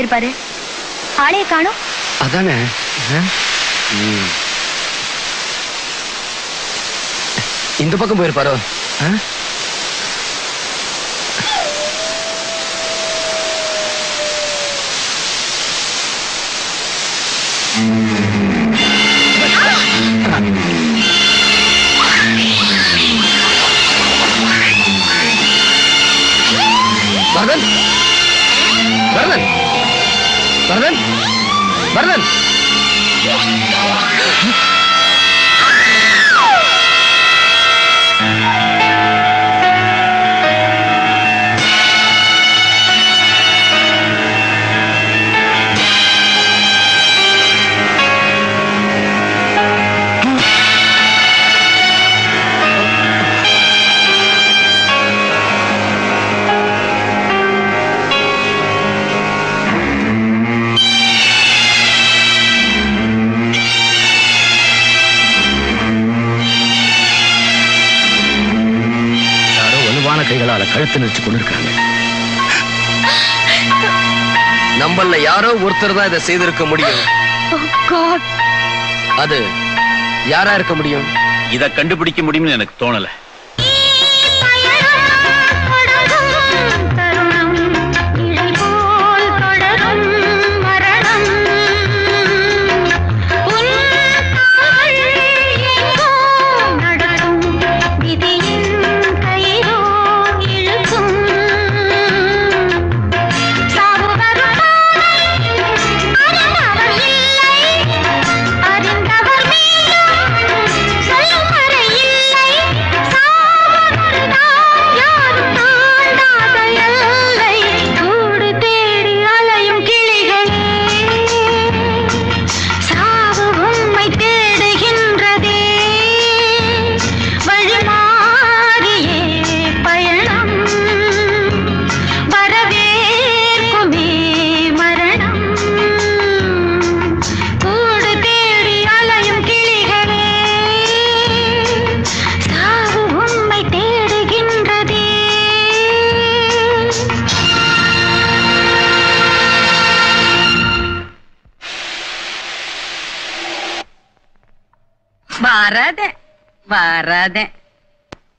போயிருப்பாரு? ஆளைய காணோம். அதானே இந்த பக்கம் போயிருப்பாரோ? வரதன், வரதன், வரதன், வரதன், கழுத்து நிறுத்தி கொண்டிருக்காங்க. நம்மள யாரோ ஒருத்தர் தான் இதை செய்திருக்க முடியும். அது யாரா இருக்க முடியும்? இதை கண்டுபிடிக்க முடியும்னு எனக்கு தோணல.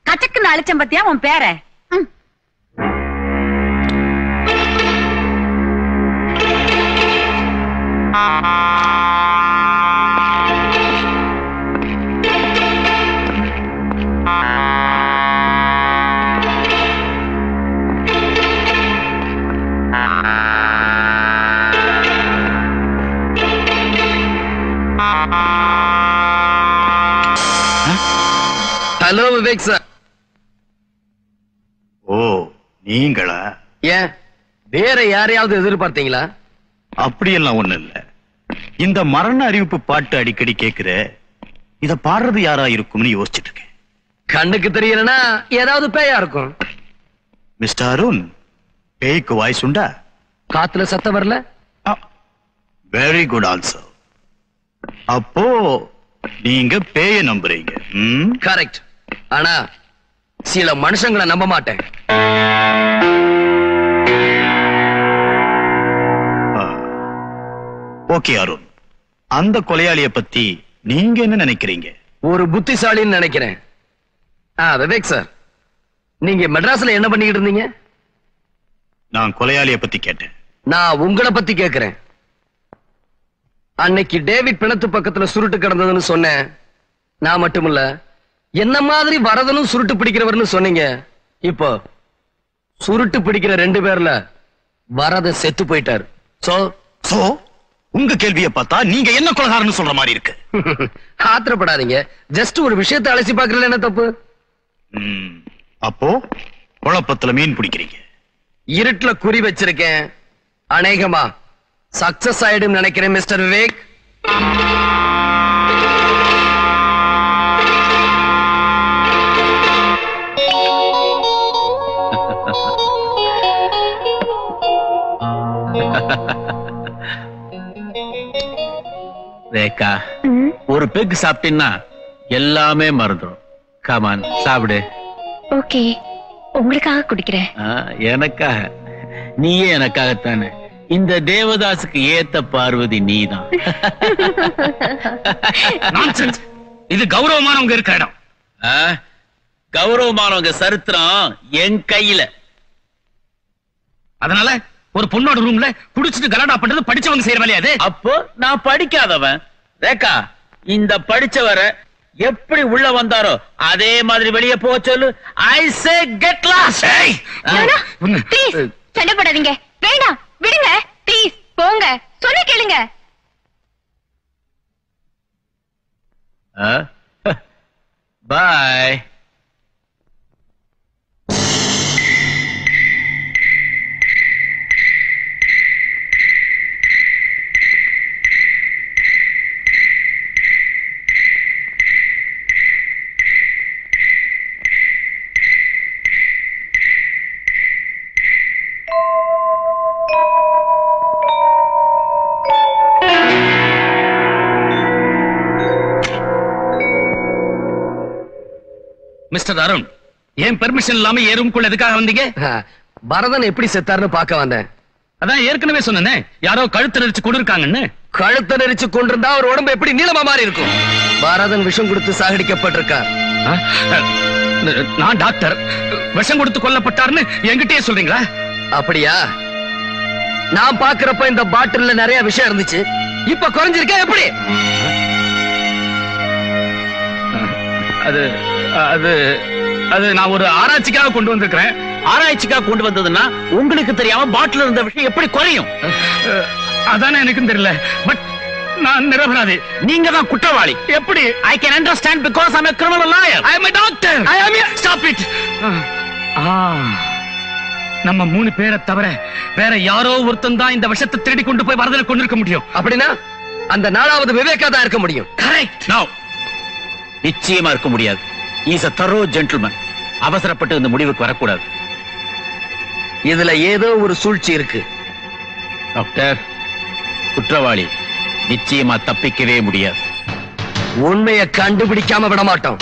கச்சக்குன்னு அழிச்சம் பத்தியா உன் பேர? Hello Vivek sir. ஓ, நீங்களா? ஏன், வேற யாரையாவது எதிர்பார்த்தீங்களா? அப்படியெல்லாம் ஒண்ணு இல்ல. இந்த மரண அறிவிப்பு பாட்டு அடிக்கடி கேக்குற, இத பாடுறது யாரா இருக்கும்னு யோசிச்சுட்டு இருக்கேன். கண்ணுக்கு தெரியலன்னா ஏதாவது பேயா இருக்கும். மிஸ்டர் அருண், பேய்க்கு வாய்ஸ் உண்டா? காத்துல சத்தம் வரல. Very good answer. அப்போ நீங்க பேய நம்புறீங்க? கரெக்ட். ஆனா சில மனுஷங்களை நம்ப மாட்டேன். ஓகே அருண், அந்த கொலையாளிய பத்தி நீங்க என்ன நினைக்கிறீங்க? ஒரு புத்திசாலின்னு நினைக்கிறேன். விவேக் சார், நீங்க மெட்ராஸ்ல என்ன பண்ணிக்கிட்டு இருந்தீங்க? நான் கொலையாளிய பத்தி கேட்டேன். நான் உங்களை பத்தி கேட்கிறேன். அன்னைக்கு டேவிட் பிணத்து பக்கத்துல சுருட்டு கிடந்ததுன்னு சொன்னேன். நான் மட்டும் இல்ல, என்ன மாதிரி வரதனும் சுருட்டு பிடிக்கிறவர்னு சொன்னீங்க. இப்போ சுருட்டு பிடிக்கிற ரெண்டு பேர்ல வரத செத்து போயிட்டார். சோ சோ உங்க கேள்வியை பார்த்தா நீங்க என்ன கொலைகாரன்னு சொல்ற மாதிரி இருக்கு. ஆத்திரப்படாதீங்க, ஜஸ்ட் ஒரு விஷயத்தை அலசி பாக்குறதுல என்ன தப்பு? அப்போ குழப்பத்துல மீன் பிடிக்கிறீங்க. இருட்டுல குறி வச்சிருக்கேன். அநேகமா சக்சஸ் ஆயிடும் நினைக்கிறேன் மிஸ்டர் விவேக். ரேகா, ஒரு பெக் சாப்பிட்டீன்னா எல்லாமே மறந்துடும். கமான், சாப்பிடு. ஓகே, உங்களுக்காக குடிக்கிறேன். எனக்காக? நீயே எனக்காகத்தானே. இந்த தேவதாசுக்கு ஏத்த பார்வதி நீதான். இது கௌரவமானவங்க இருக்க இடம். கௌரவமானவங்க சரித்திரம் என் கையில. அதனால ஒரு பொண்ணோட ரூம்ல குடிச்சிட்டு கலாட்டா பண்றது படிச்சவங்க செய்யற வேலையாது. அப்போ நான் படிக்காதவன். ரேகா, இந்த படிச்சவரை எப்படி உள்ள வந்தாரோ அதே மாதிரி வெளியே போக சொல்லு. I say get lost. Please சண்டை போடாதீங்க. வேணாம், விடுங்க. ப்ளீஸ் போங்க. சொன்ன கேளுங்க. பை. மிஸ்டர் அருண், ஏன் பெர்மிஷன் இல்லாம ஏ ரூம்க்குள்ள எதுக்காக வந்தீங்க? வரதன் எப்படி செத்தாருன்னு பார்க்க வந்தேன். அதான் ஏற்கனவே சொன்னேனே, யாரோ கழுத்து நெரிச்சு கொண்டிருக்காங்கன்னு. கழுத்து நெரிச்சு கொண்டிருந்தா அவர் உடம்பு எப்படி நீளமா மாறி இருக்கும்? வரதன் விஷம் கொடுத்து சாகடிக்கப்பட்டிருக்கார். நான் டாக்டர். விஷம் கொடுத்து கொல்லப்பட்டாருன்னு என்கிட்டயே சொல்றீங்களா? அப்படியா? நான் பாக்குறப்ப இந்த பாட்டில்ல நிறைய விஷம் இருந்துச்சு. இப்ப குறைஞ்சிருக்கேன் எப்படி? அது அது அது நான் ஒரு ஆராய்ச்சிக்காக கொண்டு வந்திருக்கிறேன். ஆராய்ச்சிக்காக கொண்டு வந்ததுன்னா உங்களுக்கு தெரியாம பாட்டில் இருந்த விஷயம் எப்படி குறையும்? அதானே எனக்கும் தெரியல. பட் நான் நிரபராதி. நீங்க தான் குற்றவாளி. எப்படி? I can understand because I am a criminal lawyer. I am a doctor. I am a stop it. நம்ம மூணு பேரை தவிர வேற யாரோ ஒருத்தன் தான் இந்த விஷத்தை திருடி கொண்டு போய் வரதனை கொண்டு இருக்க முடியும். அப்படின்னா அந்த நாலாவது விவேகா தான் இருக்க முடியும். கரெக்ட். நிச்சயமா இருக்க முடியாது. He's a thorough gentleman. அவசரப்பட்டு இந்த முடிவுக்கு வரக்கூடாது. இதுல ஏதோ ஒரு சூழ்ச்சி இருக்கு டாக்டர். குற்றவாளி நிச்சயமா தப்பிக்கவே முடியாது. உண்மையை கண்டுபிடிக்காம விட மாட்டோம்.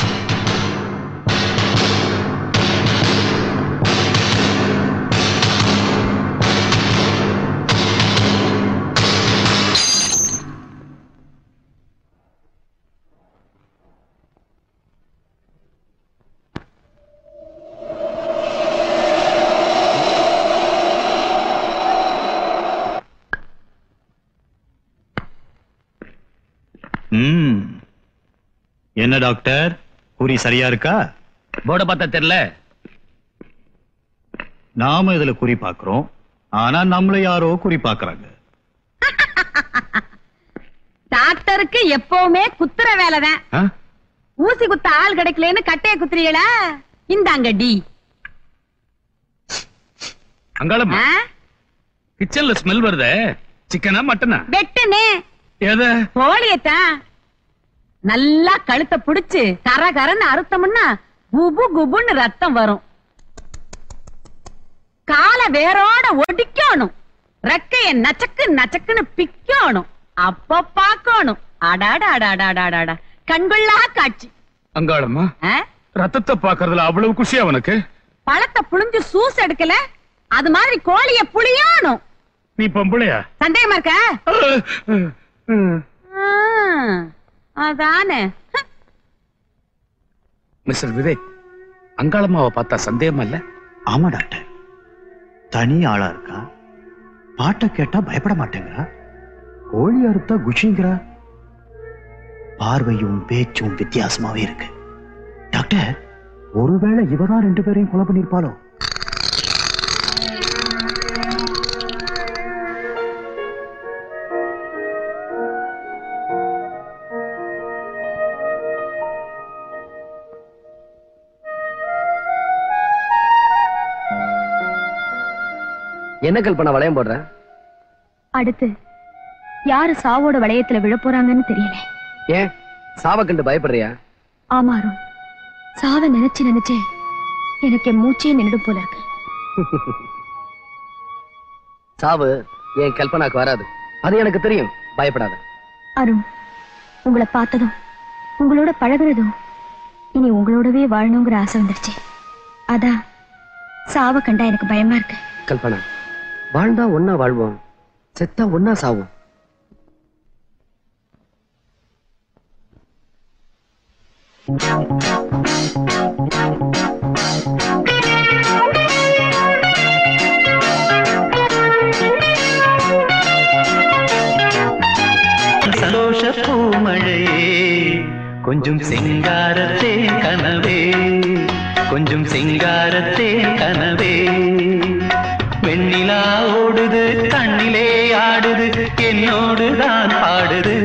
என்ன டாக்டர், குறி சரியா இருக்கா? போர்ட பார்த்தா தெரியல. நாம இதுல குறி பாக்குறோம், ஆனா நம்மள யாரோ குறி பாக்குறாங்க. டாக்டருக்கு எப்பவுமே குத்துற வேலைதான். ஊசி குத்த ஆள் கிடைக்கலன்னு கட்டைய குத்துறீங்களா? இந்தாங்க டி. அங்காளம்மா, கிச்சன்ல ஸ்மெல் வருதே. சிக்கனா மட்டனா? வெட்டுனே. எது? கோழியத்தான். நல்லா கழுத்தை பிடிச்சு கரகரன்னு அறுத்தம்னா குபு குபுன்னு ரத்தம் வரும். காலை வேரோட ஒடிக்கணும். ரெக்கைய நச்சக்கு நச்சக்குன்னு பிக்கணும். அப்ப பாக்கணும். அடாடா அடாடா, கண்கொள்ளா காட்சி. அங்காளம்மா, ரத்தத்தை பாக்குறதுல அவ்வளவு குஷி அவனுக்கு? பழத்தை புளிஞ்சு சூஸ் எடுக்கல, அது மாதிரி கோழிய புளியணும். நீ பொம்பளையா? சந்தேகமா இருக்க? அதானே. மிஸ்டர் விவேக், அங்காளம்மாவை பார்த்தா சந்தேகமா இல்ல? ஆமா டாக்டர். தனி ஆளா இருக்கா, பாட்டை கேட்டா பயப்பட மாட்டேங்கிறா, கோழி அறுத்தா குஷிங்கிறா, பார்வையும் பேச்சும் வித்தியாசமாவே இருக்கு. டாக்டர், ஒருவேளை இவதான் ரெண்டு பேரையும் கொலை பண்ணிருப்பாளோ? என்ன கல்பனா வளையம் போடுற? அடுத்து யாரு சாவோட வளையத்துல விழ போறாங்கன்னு தெரியல. ஏன் சாவ கண்டு பயப்படுறியா? ஆமா அருண், சாவ நினைச்சு நினைச்சே எனக்கு மூச்சே நின்னுடும் போல இருக்கு. சாவு என் கல்பனாக்கு வராது, அது எனக்கு தெரியும். பயப்படாத அருண். உங்களை பார்த்ததும் உங்களோட பழகுறதும் இனி உங்களோடவே வாழணுங்கிற ஆசை வந்துருச்சு. அதான் சாவ கண்டா எனக்கு பயமா இருக்கு. கல்பனா, வாழ்ந்தா ஒன்னா வாழ்வோம், செத்தா ஒன்னா சாவும். சந்தோஷ பூமழையே கொஞ்சம் சிங்காரத்தே கனவே, கொஞ்சம் சிங்காரத்தே கனவே, வெண்ணிலா ஓடுது தண்ணிலே ஆடுது என்னோடு தான் பாடுது.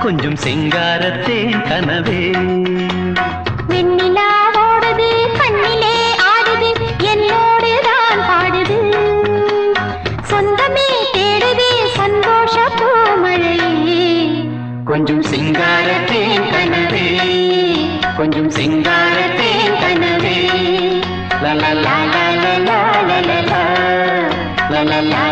கொஞ்சம் சிங்காரத்தேன் கனவே, கொஞ்சம் சிங்காரத்தேன் கனவே, வெண்ணிலா ஓடுது கண்ணிலே ஆடுது என்னோடு தான் பாடுது. சொந்தமே தேடுது சந்தோஷ பூமழையே, கொஞ்சம் சிங்காரத்தேன் கனவே, கொஞ்சம் சிங்காரத்தேன் கனவே, லா லா லா லா லா லா லா லா லா.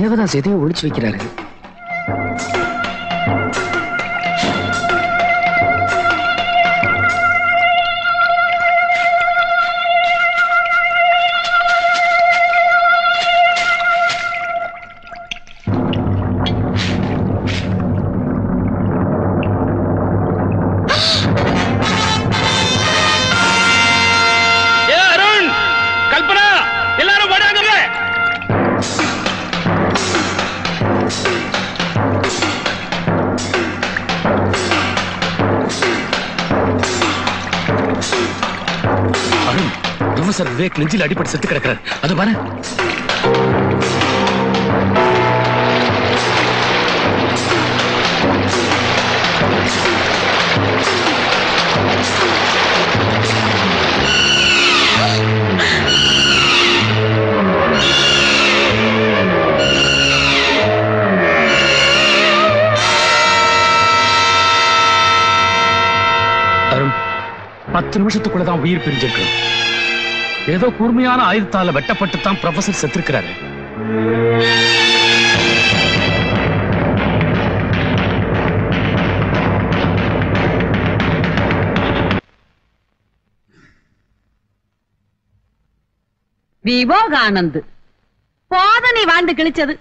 தேவதாஸ் எதையும் ஒழிச்சு வைக்கிறாரு. அருண், கல்பனா, எல்லாரும் வராங்க. ஆபீசர் விவேக் நெஞ்சில் அடிபட்டு செத்து கிடக்கிறார். அது பாரு. பத்து நிமிஷத்துக்குள்ளதான் உயிர் பிரிஞ்சிருக்கு. ஏதோ கூர்மையான ஆயுதத்தால வெட்டப்பட்டு தான் ப்ரொஃபசர் செத்திருக்கிறாரு. விவேகானந்த் போதனை வாழ்ந்து கிழிச்சது.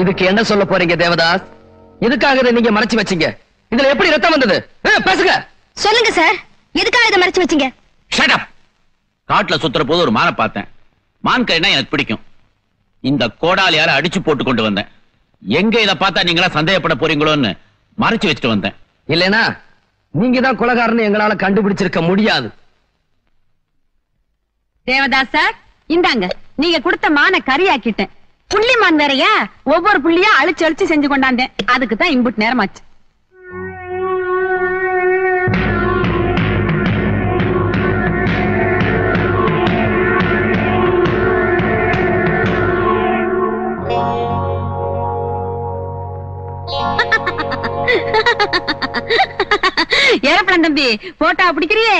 இதுக்கு என்ன சொல்ல போறீங்க தேவதாஸ்? எதுக்காக நீங்க மறைச்சு வச்சீங்க? இதுல எப்படி ரத்தம் வந்தது? பேசுங்க, சொல்லுங்க சார். எதுக்காக இத மறைச்சு வச்சீங்க? Shut up. காட்ல சுத்துற போது ஒரு மானை பார்த்தேன். மான் கறினா எனக்கு பிடிக்கும். இந்த கோடாலியால அடிச்சு போட்டு கொண்டு வந்தேன். எங்க இத பார்த்தா நீங்களா சந்தேகப்பட போறீங்களோன்னு மறைச்சு வச்சுட்டு வந்தேன். இல்லைன்னா நீங்க தான் கொலைகாரன்னு எங்களால கண்டுபிடிச்சிருக்க முடியாது. தேவதாஸ் சார், இந்தாங்க, நீங்க கொடுத்த மானை கறியாக்கிட்டேன். புள்ளி மான் வேறையா? ஒவ்வொரு புள்ளியா அழிச்சு அழிச்சு செஞ்சு கொண்டாந்தேன். அதுக்குதான் இம்புட் நேரமாச்சு. ஏறப்படம் தம்பி, போட்டா பிடிக்கிறியே,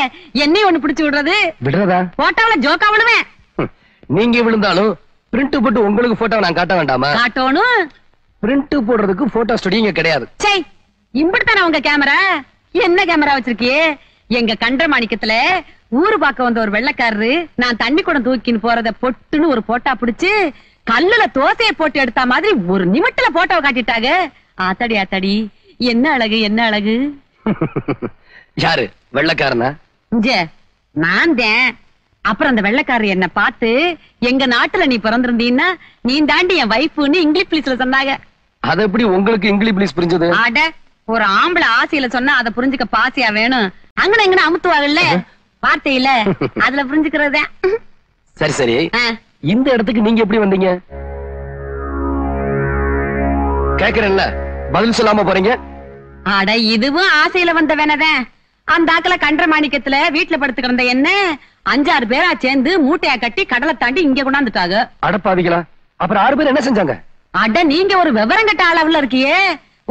என்னையும் ஒண்ணு பிடிச்சு விடுறது. விடுறதா? போட்டாவில ஜோக்கா விழுவேன். நீங்க விழுந்தாலும் பிரிண்ட் போட்டு உங்களுக்கு போட்டோ நான் காட்ட வேண்டாமா? காட்டணும். பிரிண்ட் போடுறதுக்கு போட்டோ ஸ்டுடியோ கிடையாது. சரி, இம்புட்டுதானே உங்க கேமரா? என்ன கேமரா வச்சிருக்கியே? எங்க கண்டமாணிக்கத்துல ஊரு பார்க்க வந்த ஒரு வெள்ளைக்காரரு நான் தண்ணி குடம் தூக்கின்னு போறத பொட்டுன்னு ஒரு போட்டா பிடிச்சு கல்லுல தோசையை போட்டு எடுத்த மாதிரி ஒரு நிமிட்டுல போட்டோவை காட்டிட்டாங்க. ஆத்தாடி ஆத்தாடி, என்ன அழகு என்ன அழகு. யாரு வெள்ளைக்காரனா? நான் தான். அப்புறம் அந்த வெள்ளைக்காரர் என்ன பார்த்து, எங்க நாட்டுல நீ பிறந்திருந்தீன்னா நீ தாண்டி என் வைஃப்னு இங்கிலீஷ் பிளீஸ்ல சொன்னாங்க. அது எப்படி உங்களுக்கு இங்கிலீஷ் பிளீஸ் புரிஞ்சது? அட, ஒரு ஆம்பளை ஆசையில சொன்னா அதை புரிஞ்சுக்க பாசியா வேணும். அங்கன எங்கன அமுத்துவாங்கல்ல வார்த்தையில, அதுல புரிஞ்சுக்கிறதே. சரி சரி, இந்த இடத்துக்கு நீங்க எப்படி வந்தீங்க? கேக்குறேன்ல, பதில் சொல்லாம போறீங்க. அட, இதுவும் ஆசையில வந்த வேணதான். அந்த ஆக்கல கண்டமாணிக்கத்துல வீட்டுல படுத்துக்கிற என்ன அஞ்சாறு பேரா சேர்ந்து மூட்டையா கட்டி கடலை தாண்டி இங்க கொண்டாந்துட்டாங்க. அடப்பாவிகளா, அப்புறம் ஆறு பேர் என்ன செஞ்சாங்க? அட, நீங்க ஒரு விவரம் கட்ட அளவுல இருக்கியே.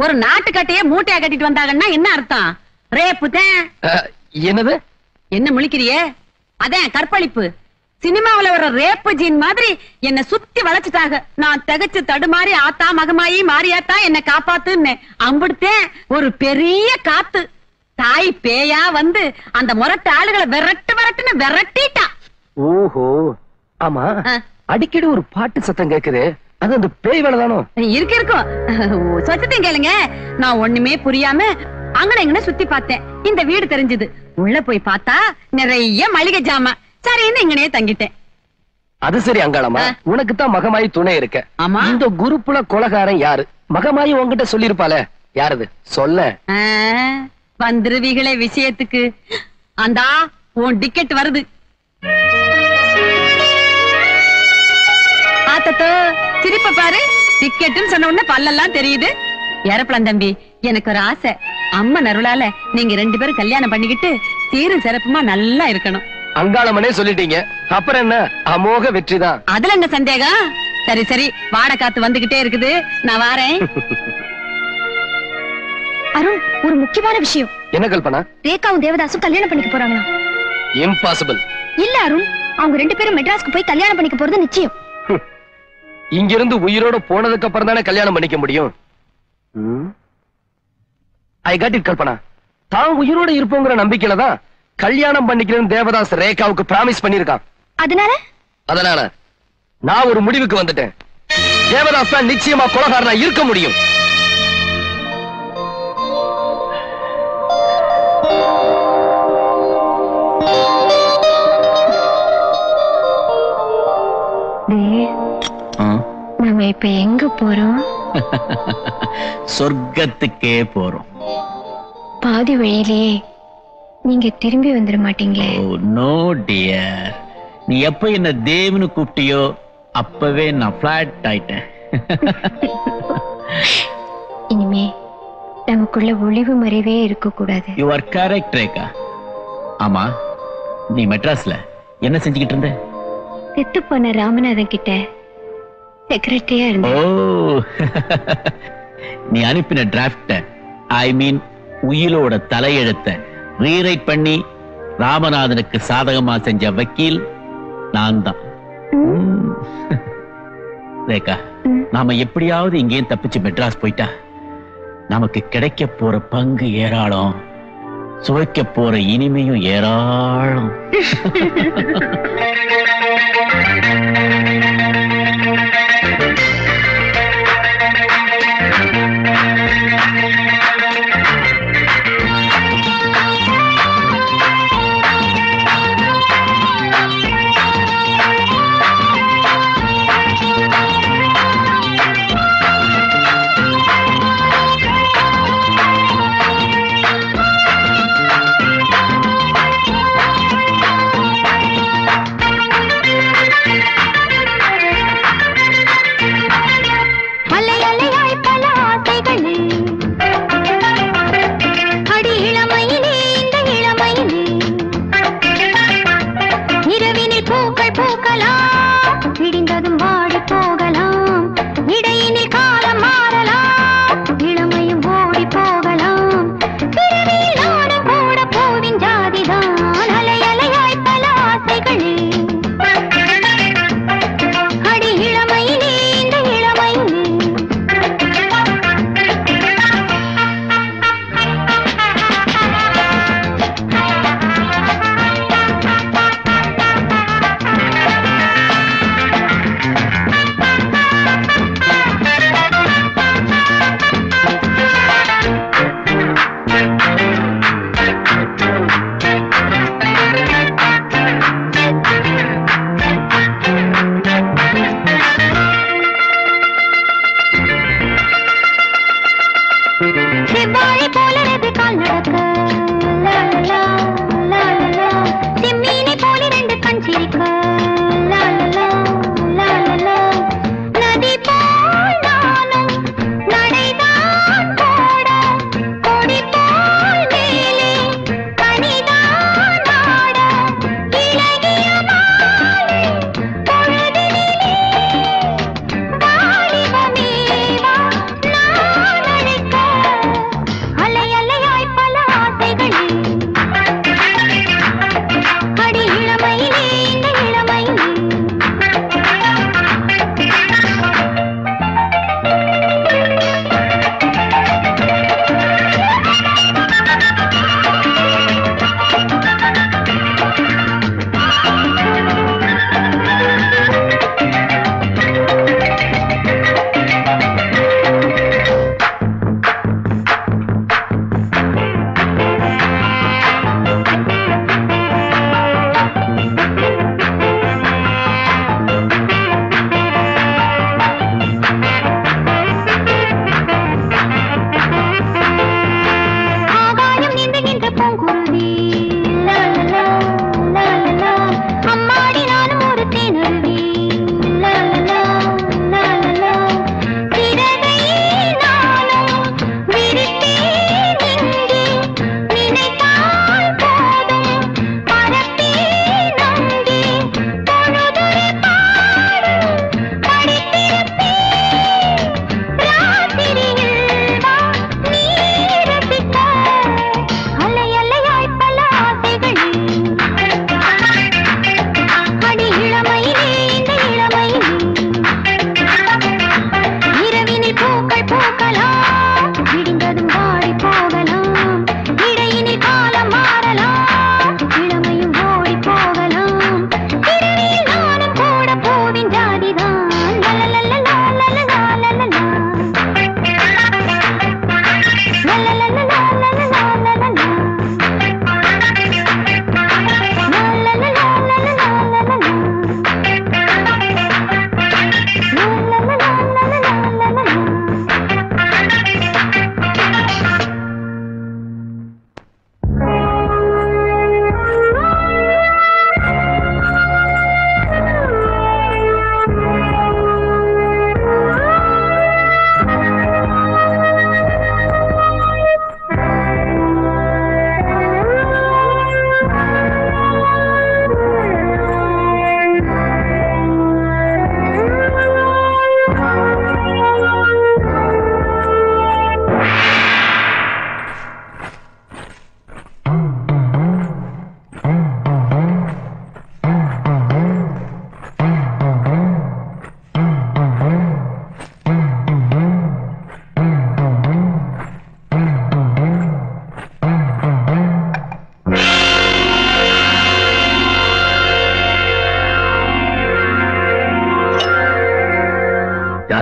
ஒரு நாட்டு கட்டையே மூட்டையா கட்டிட்டு வந்தாங்கன்னா என்ன அர்த்தம்? ரேப்பு தான். என்னது? என்ன முழிக்கிறியே? அதான் கற்பழிப்பு. சினிமாவில வர ரேப்பு ஜீன் மாதிரி என்ன சுத்தி வளைச்சுட்டாங்க. நான் தகச்சு தடுமாறி ஆத்தா மகமாயி மாறியாத்தா என்ன காப்பாத்துன்னு அம்பிடுத்தேன். ஒரு பெரிய காத்து தாய் பேயா வந்து அந்த முரட்டு ஆளுகளை விரட்டு விரட்டுன்னு விரட்டிட்டா. ஓஹோ. ஆமா, அடிக்கடி ஒரு பாட்டு சத்தம் கேக்குது. அது அந்த பேய் வேலை தானோ? இருக்கு இருக்கும். சத்தத்தையும் கேளுங்க. நான் ஒண்ணுமே புரியாம அங்கன எங்கன சுத்தி பார்த்தேன். இந்த வீடு தெரிஞ்சது. உள்ள போய் பார்த்தா நிறைய மளிகை ஜாமா. சரின்னு இங்கனே தங்கிட்டேன். அது சரி அங்காளம்மா, உனக்கு தான் மகமாயி துணை இருக்க. ஆமா, இந்த குரூப்ல கொலைகாரன் யாரு? மகமாயி உங்ககிட்ட சொல்லிருப்பால, யாரது சொல்ல? வந்துருவீகளே விஷயத்துக்கு. அந்தா உன் டிக்கெட் வருது. ஆத்தோ திருப்ப பாரு. டிக்கெட்னு சொன்ன உடனே பல்லெல்லாம் தெரியுது. ஏறப்பளம் தம்பி, எனக்கு ஒரு ஆசை. அம்மா நருளால நீங்க ரெண்டு பேரும் கல்யாணம் பண்ணிக்கிட்டு சீரும் சிறப்புமா நல்லா இருக்கணும். அங்காளம்மனே சொல்லிட்டீங்க, அப்புறம் என்ன? அமோக வெற்றிதான். அதுல என்ன சந்தேகம்? சரி சரி, வாட காத்து வந்துகிட்டே இருக்குது, நான் வாரேன். அருண், ஒரு முக்கியமான விஷயம். என்ன கல்பனா? ரேகாவும் தேவதாசும் கல்யாணம் பண்ணிக்க போறாங்களா? இம்பாசிபிள். இல்ல அருண், அவங்க ரெண்டு பேரும் மெட்ராஸ்க்கு போய் கல்யாணம் பண்ணிக்க போறது நிச்சயம். இங்க இருந்து உயிரோட போனதுக்கு அப்புறம் தானே கல்யாணம் பண்ணிக்க முடியும். I got it Kalpana. தான் உயிரோட இருப்போங்கிற நம்பிக்கையில தான் கல்யாணம் பண்ணிக்கிறேன்னு தேவதாஸ் ரேகாவுக்கு பிராமிஸ் பண்ணிருக்கான். அதனால அதனால நான் ஒரு முடிவுக்கு வந்துட்டேன். தேவதாஸ் தான் நிச்சயமா கொலைகாரனா இருக்க முடியும். நாம இப்ப எங்க போறோம்? சொர்க்கத்துக்கே போறோம். பாதி வழியிலேயே நீங்க திரும்பி வந்துட மாட்டீங்களே? நோ டியர், நீ எப்ப என்ன தேவனு கூப்பிட்டியோ அப்பவே நான் ஃபிளாட் ஆயிட்டேன். இனிமே நமக்குள்ள ஒளிவு மறைவே இருக்க கூடாது. You are correct Rekha. ஆமா, நீ மெட்ராஸ்ல என்ன செஞ்சுக்கிட்டு இருந்த? செத்து போன ராமநாதன் கிட்ட செக்ரட்டரியா இருந்த. ஓ, நீ அனுப்பின டிராஃப்ட், ஐ மீன் உயிலோட தலையெழுத்த ரீரைட் பண்ணி ராமநாதனுக்கு சாதகமா செஞ்ச வக்கீல் நான் தான். ரேகா, நாம எப்படியாவது இங்கேயும் தப்பிச்சு மெட்ராஸ் போயிட்டா நமக்கு கிடைக்க போற பங்கு ஏராளம், சுவைக்க போற இனிமையும் ஏராளம்.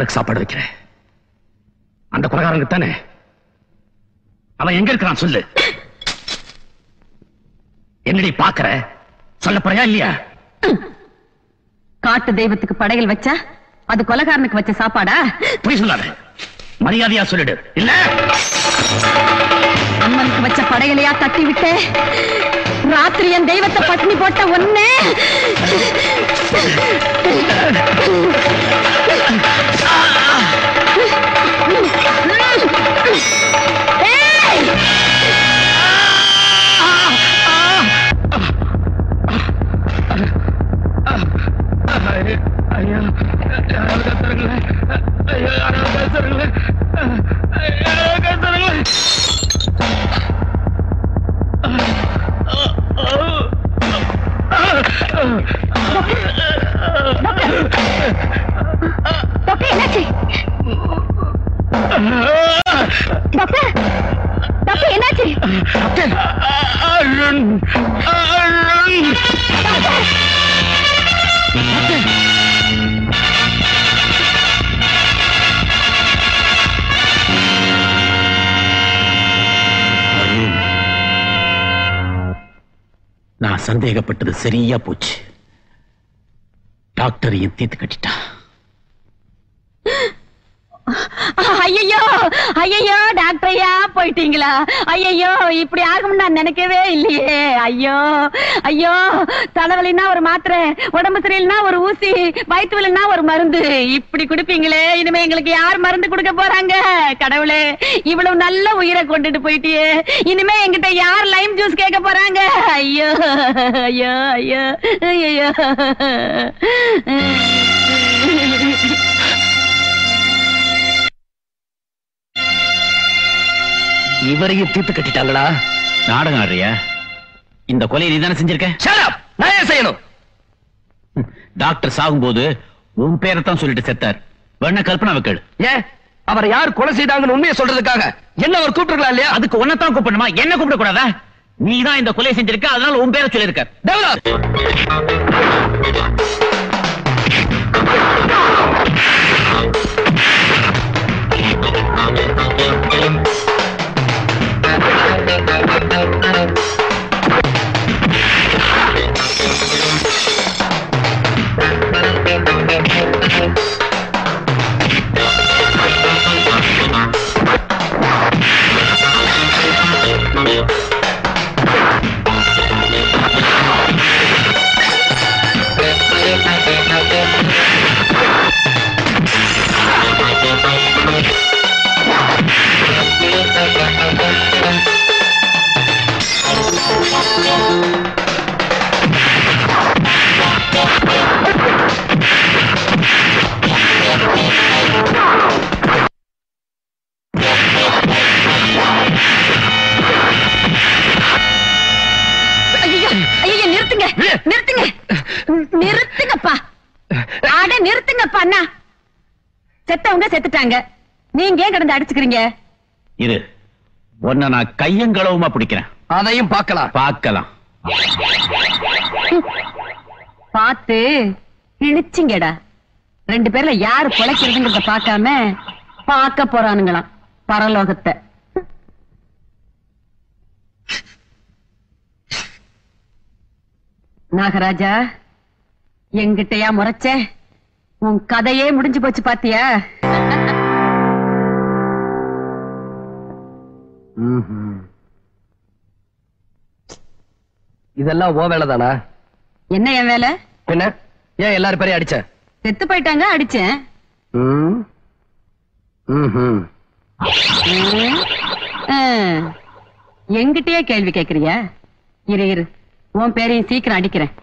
கொலைகாரனுக்கு சாப்பாடு வைக்கிறேன். அந்த கொலைகாரனுக்கு தானே? அவன் எங்க இருக்கிறான் சொல்லு. என்னடி பாக்குற? சொல்ல போறியா இல்லையா? காட்டு தெய்வத்துக்கு படையல் வச்சா அது கொலைகாரனுக்கு வச்ச சாப்பாடா? போய் சொல்லாத, மரியாதையா சொல்லிடு. இல்ல அம்மனுக்கு வச்ச படையலையா தட்டி விட்டு ராத்திரி என் தெய்வத்தை பட்டினி போட்ட ஒண்ணே. நான் சந்தேகப்பட்டது சரியா போச்சு. டாக்டர் என் தீத்து கட்டிட்டான். ஐயோ ஐயோ டாக்டரையா போயிட்டீங்களா? ஐயோ இப்படி ஆகும் நான் நினைக்கவே இல்லையே. ஐயோ ஐயோ தலைவலின்னா ஒரு மாத்திரை, உடம்பு சரியில்லைன்னா ஒரு ஊசி, வயிற்று வலின்னா ஒரு மருந்து இப்படி குடுப்பீங்களே. இனிமே எங்களுக்கு யார் மருந்து குடுக்க போறாங்க? கடவுளே, இவ்வளவு நல்ல உயிரை கொண்டுட்டு போயிட்டியே, இனிமே எங்கிட்ட யார் லைம் ஜூஸ் கேட்க போறாங்க? ஐயோ ஐயோ ஐயோ ஐயோ. இவரையும் தீர்த்து கட்டிட்டாங்களா? நாடகம் ஆடுறியா? இந்த கொலையை நீ தானே செஞ்சிருக்க. Shut up. நான் ஏன் செய்யணும்? டாக்டர் சாகும்போது உன் பேரை தான் சொல்லிட்டு செத்தார். வேணா கல்பனா வைக்கல். ஏன் அவர் யார் கொலை செய்தாங்கன்னு உண்மையை சொல்றதுக்காக என்ன அவர் கூப்பிட்டுருக்கலாம் இல்லையா? அதுக்கு ஒன்னதான் கூப்பிடணுமா? என்ன கூப்பிட கூடாதா? நீ தான் இந்த கொலையை செஞ்சிருக்க, அதனால உன் பேரை சொல்லியிருக்க. டெவலப். நீங்க ஏன் கடந்து அடிச்சுக்கிறீங்க? இது ஒன்ன நான் கையங்களவுமா பிடிக்கிறேன். அதையும் பார்க்கலாம் பார்க்கலாம். பார்த்து இழிச்சிங்கடா. ரெண்டு பேர்ல யாரு குலைக்கிறதுங்கிறத பார்க்காம பார்க்க போறானுங்களாம் பரலோகத்தை. நாகராஜா எங்கிட்டயா முறைச்ச? உன் கதையே முடிஞ்சு போச்சு பாத்தியா? இதெல்லாம் ஓ வேலை தானா? என்ன என் வேலை? என்ன ஏன் எல்லாரும் பேரையும் அடிச்ச? செத்து போயிட்டாங்க அடிச்சேன். எங்கிட்டயே கேள்வி கேக்குறியா? இரு இரு உன் பேரையும் சீக்கிரம் அடிக்கிறேன்.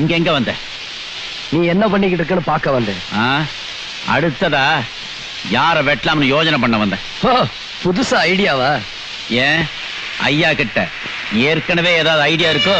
இங்க எங்க வந்த? நீ என்ன பண்ணிக்கிட்டு இருக்கன்னு பார்க்க வந்தேன். அடுத்ததா யார வெட்டலாம்னு யோஜனை பண்ண வந்தேன். புதுசா ஐடியாவா? ஏன் ஐயா கிட்ட ஏற்கனவே ஏதாவது ஐடியா இருக்கோ?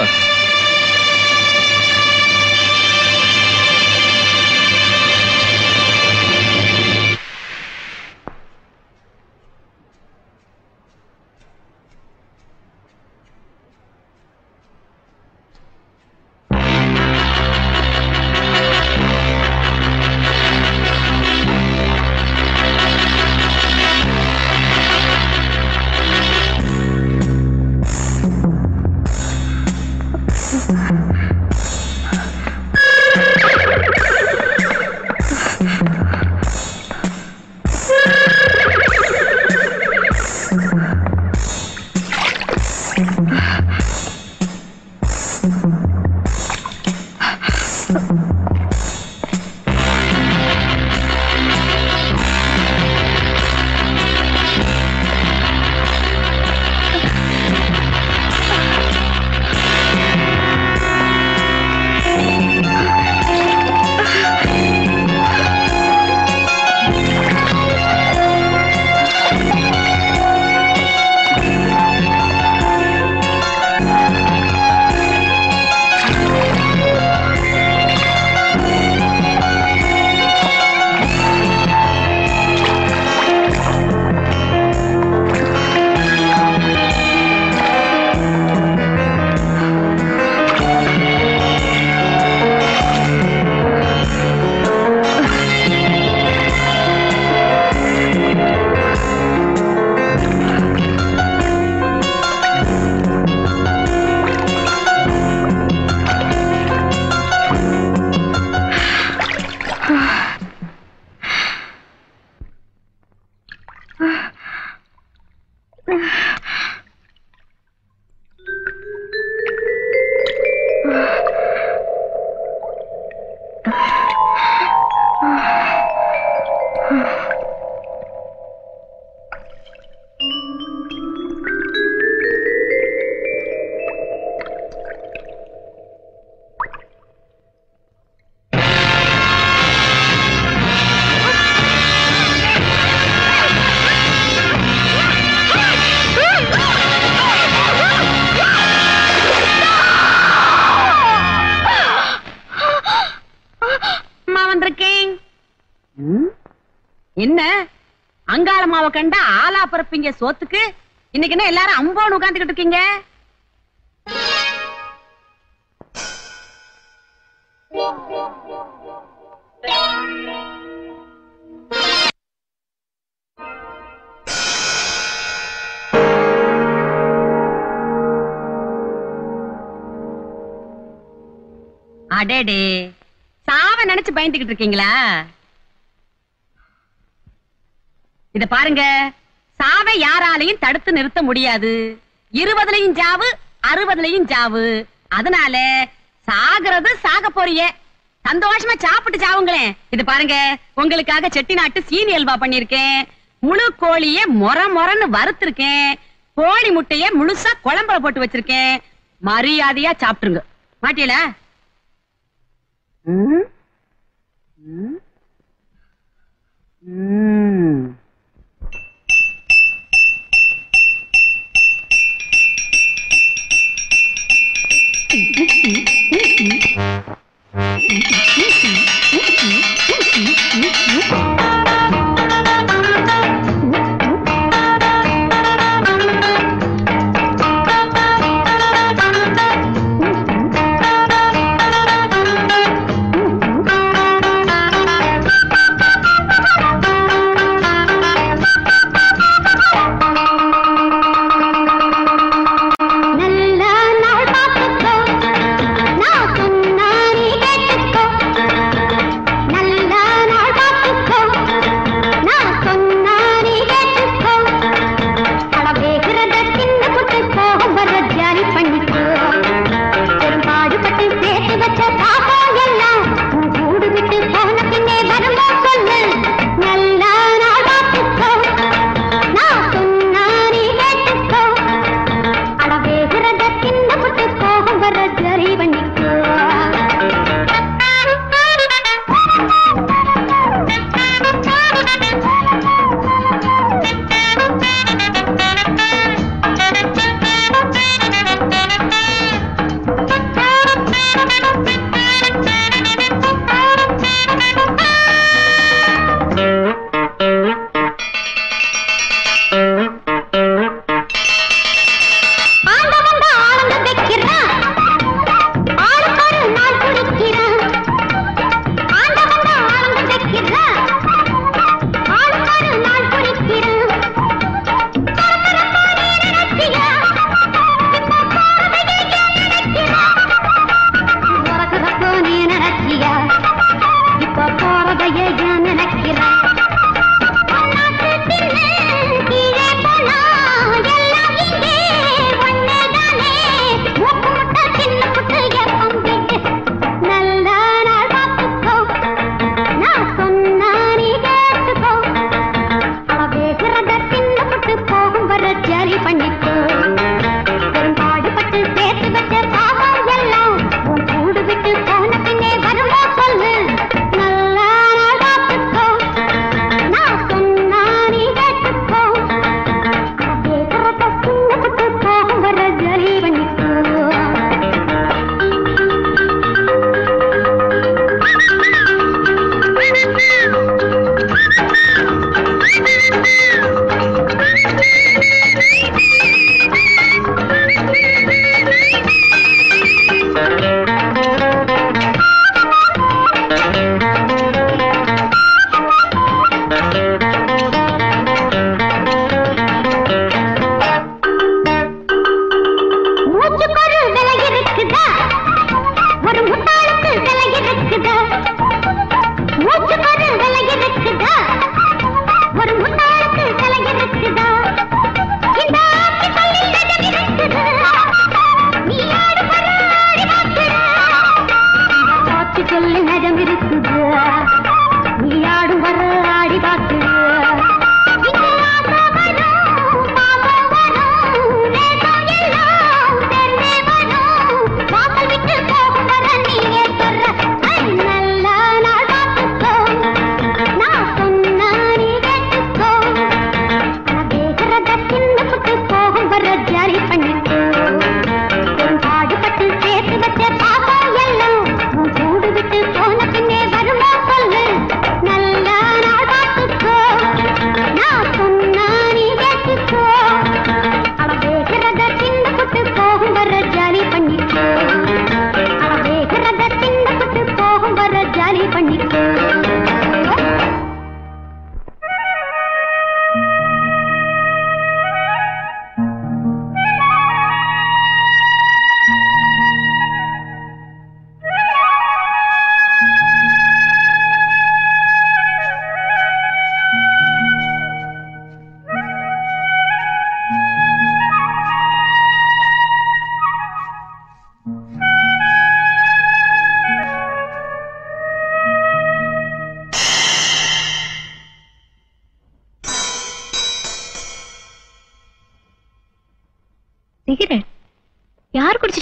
கண்டா ஆலா பரப்பிங்க சோத்துக்கு. இன்னைக்கு என்ன எல்லாரும் அம்பான்னு உட்கார்ந்துகிட்டு இருக்கீங்க? அடடே, சாவ நினைச்சு பயந்துகிட்டு இருக்கீங்களா? இத பாருங்க, சாவை யாராலையும் தடுத்து நிறுத்த முடியாது. 20லயும் ஜாவு, 60லயும் ஜாவு. அதனால சாகிறது சாக போறிய, சந்தோஷமா சாப்பிட்டு சாவுங்களேன். இது பாருங்க, உங்களுக்காக செட்டிநாட்டு சீனி அல்வா பண்ணிருக்கேன். முழு கோழிய மொர மொரன்னு வறுத்திருக்கேன். கோழி முட்டைய முழுசா குழம்புல போட்டு வச்சிருக்கேன். மரியாதையா சாப்பிட்டுருங்க. மாட்டியல? ம் ம்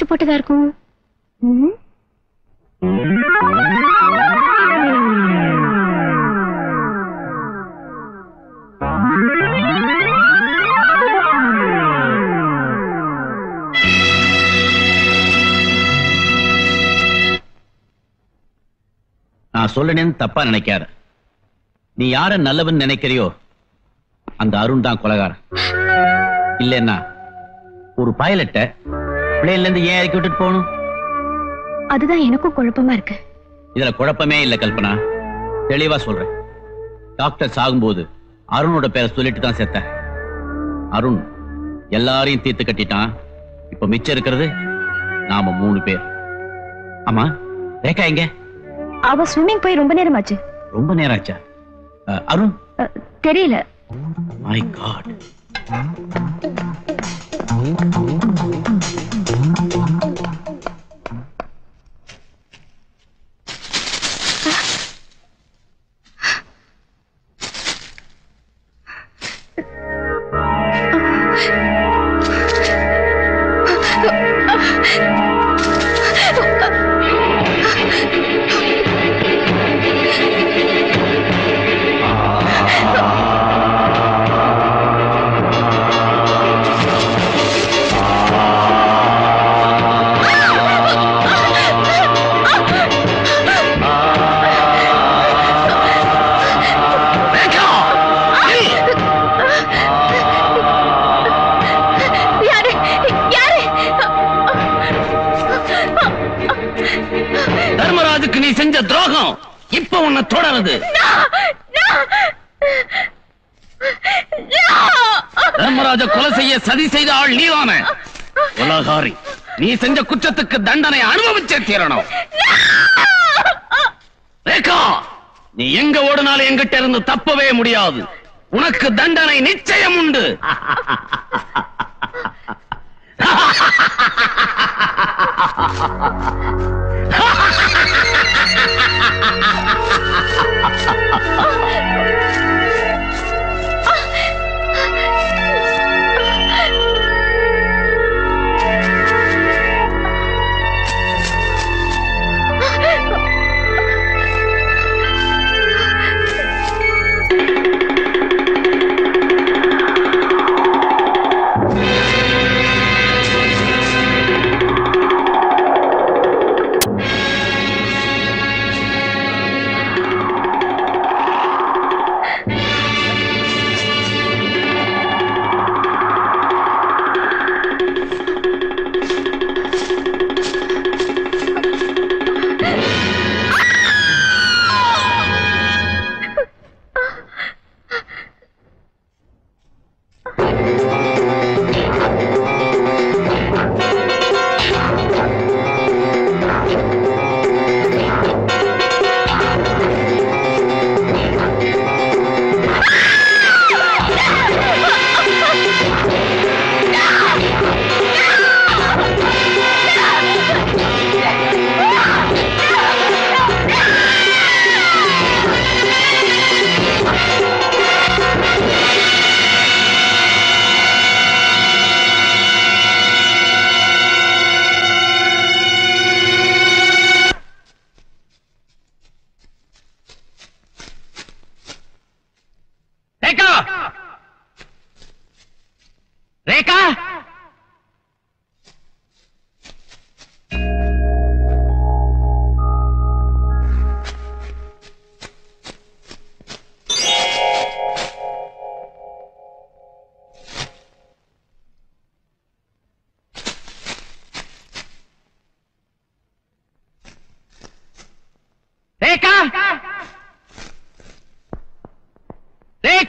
போட்டதா இருக்கும். நான் சொல்லுனேன்னு தப்பா நினைக்காத. நீ யார நல்லவன் நினைக்கிறியோ அந்த அருண் தான் கொலைகாரன். இல்லன்னா ஒரு பைலட்ட தெரியல. நீ செஞ்ச குற்றத்துக்கு தண்டனை அனுபவிச்சே தீரணும். ரேகா, நீ எங்க ஓடினாலும் எங்கிட்ட இருந்து தப்பவே முடியாது. உனக்கு தண்டனை நிச்சயம் உண்டு.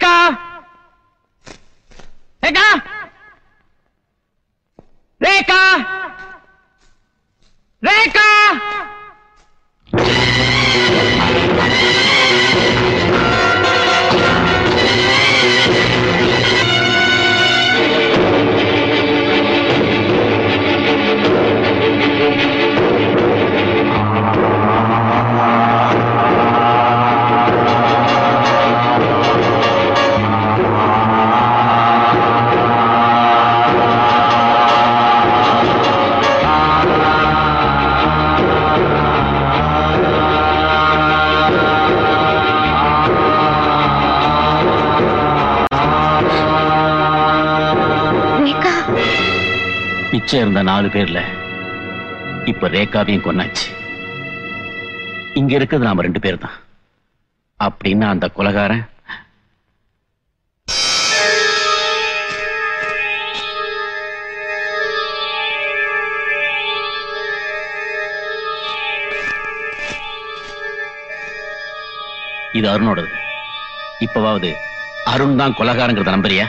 ரேகா, ரேகா, ரேகா, ரேகா. சேர்ந்த 4 பேர்ல இப்ப ரேகாவையும் கொன்னாச்சு. இங்க இருக்கிறது நாம 2 பேர் தான் அப்படின்னா அந்த கொலைகாரன் இது அருணோடது. இப்பவாவது அருண் தான் கொலைகாரங்கிறத நம்புறியா?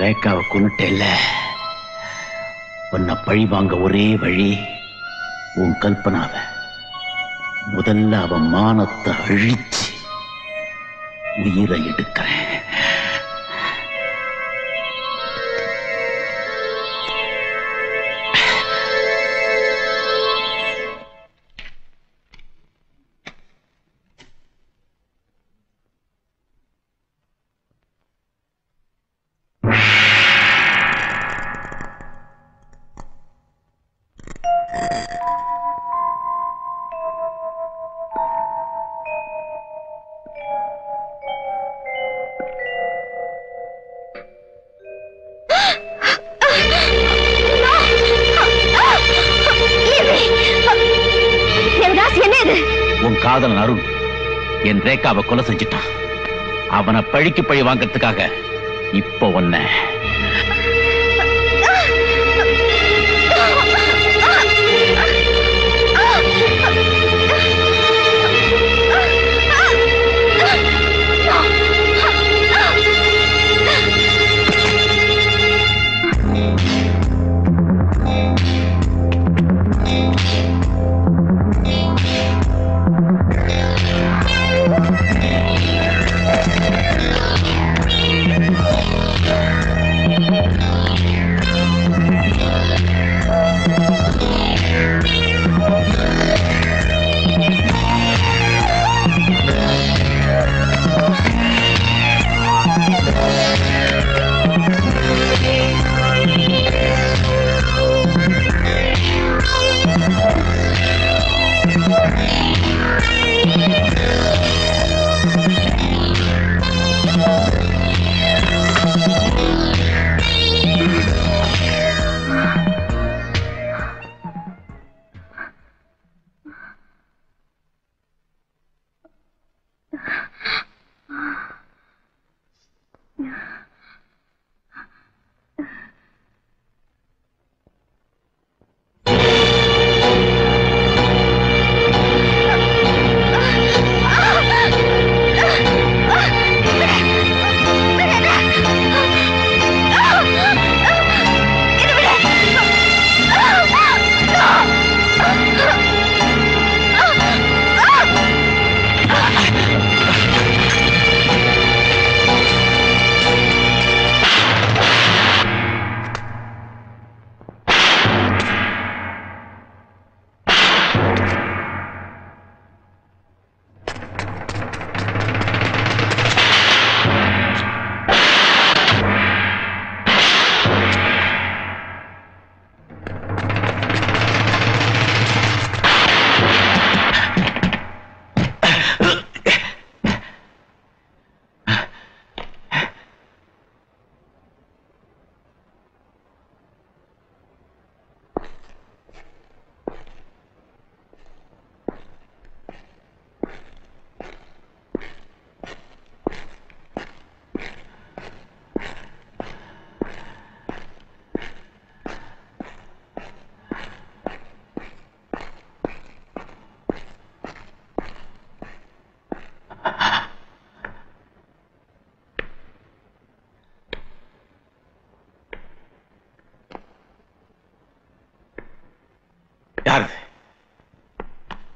ரேக்காவை கொண்டுட்டேல்ல, உன்னை பழி வாங்க ஒரே வழி உன் கல்பனாவை முதல்ல அவன் மானத்தை அழிச்சு உயிரை எடுக்கிறேன். ரேகாவை கொலை செஞ்சிட்டான். அவனை பழிக்கு பழி வாங்கறதுக்காக இப்ப ஒன்ன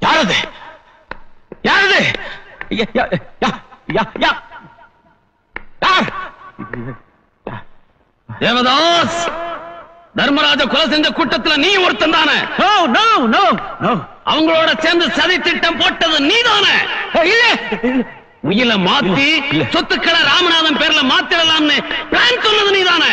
யாரது யாரது யாரது தேவதாஸ், தர்மராஜ கொலை செஞ்ச கூட்டத்தில் நீ ஒருத்தன் தானே? அவங்களோட சேர்ந்து சதி திட்டம் போட்டது நீ தானே? முயல மாத்தி சொத்துக்களை ராமநாதன் பேர்ல மாத்திரலாம்னு பிளான் சொன்னது நீ தானே?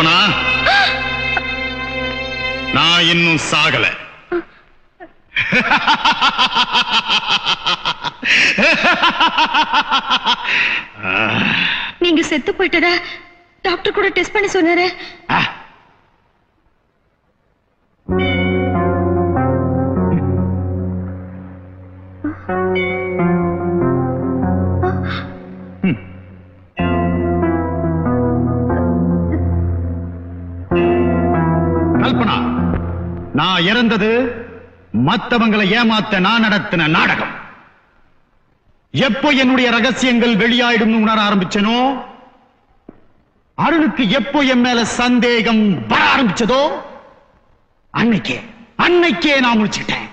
கல்பனா, நான் இன்னும் சாகல. நீங்க செத்து போயிட்டதா டாக்டர் கூட டெஸ்ட் பண்ணி சொன்னாரு. கல்பனா, நான் இறந்தது மற்றவங்களை ஏமாத்த நான் நடத்தின நாடகம். எப்போ என்னுடைய ரகசியங்கள் வெளியாயிடும் உணர ஆரம்பிச்சனோ, அருளுக்கு எப்போ என் மேல சந்தேகம் வர ஆரம்பிச்சதோ அன்னைக்கே நான் முடிச்சுட்டேன்.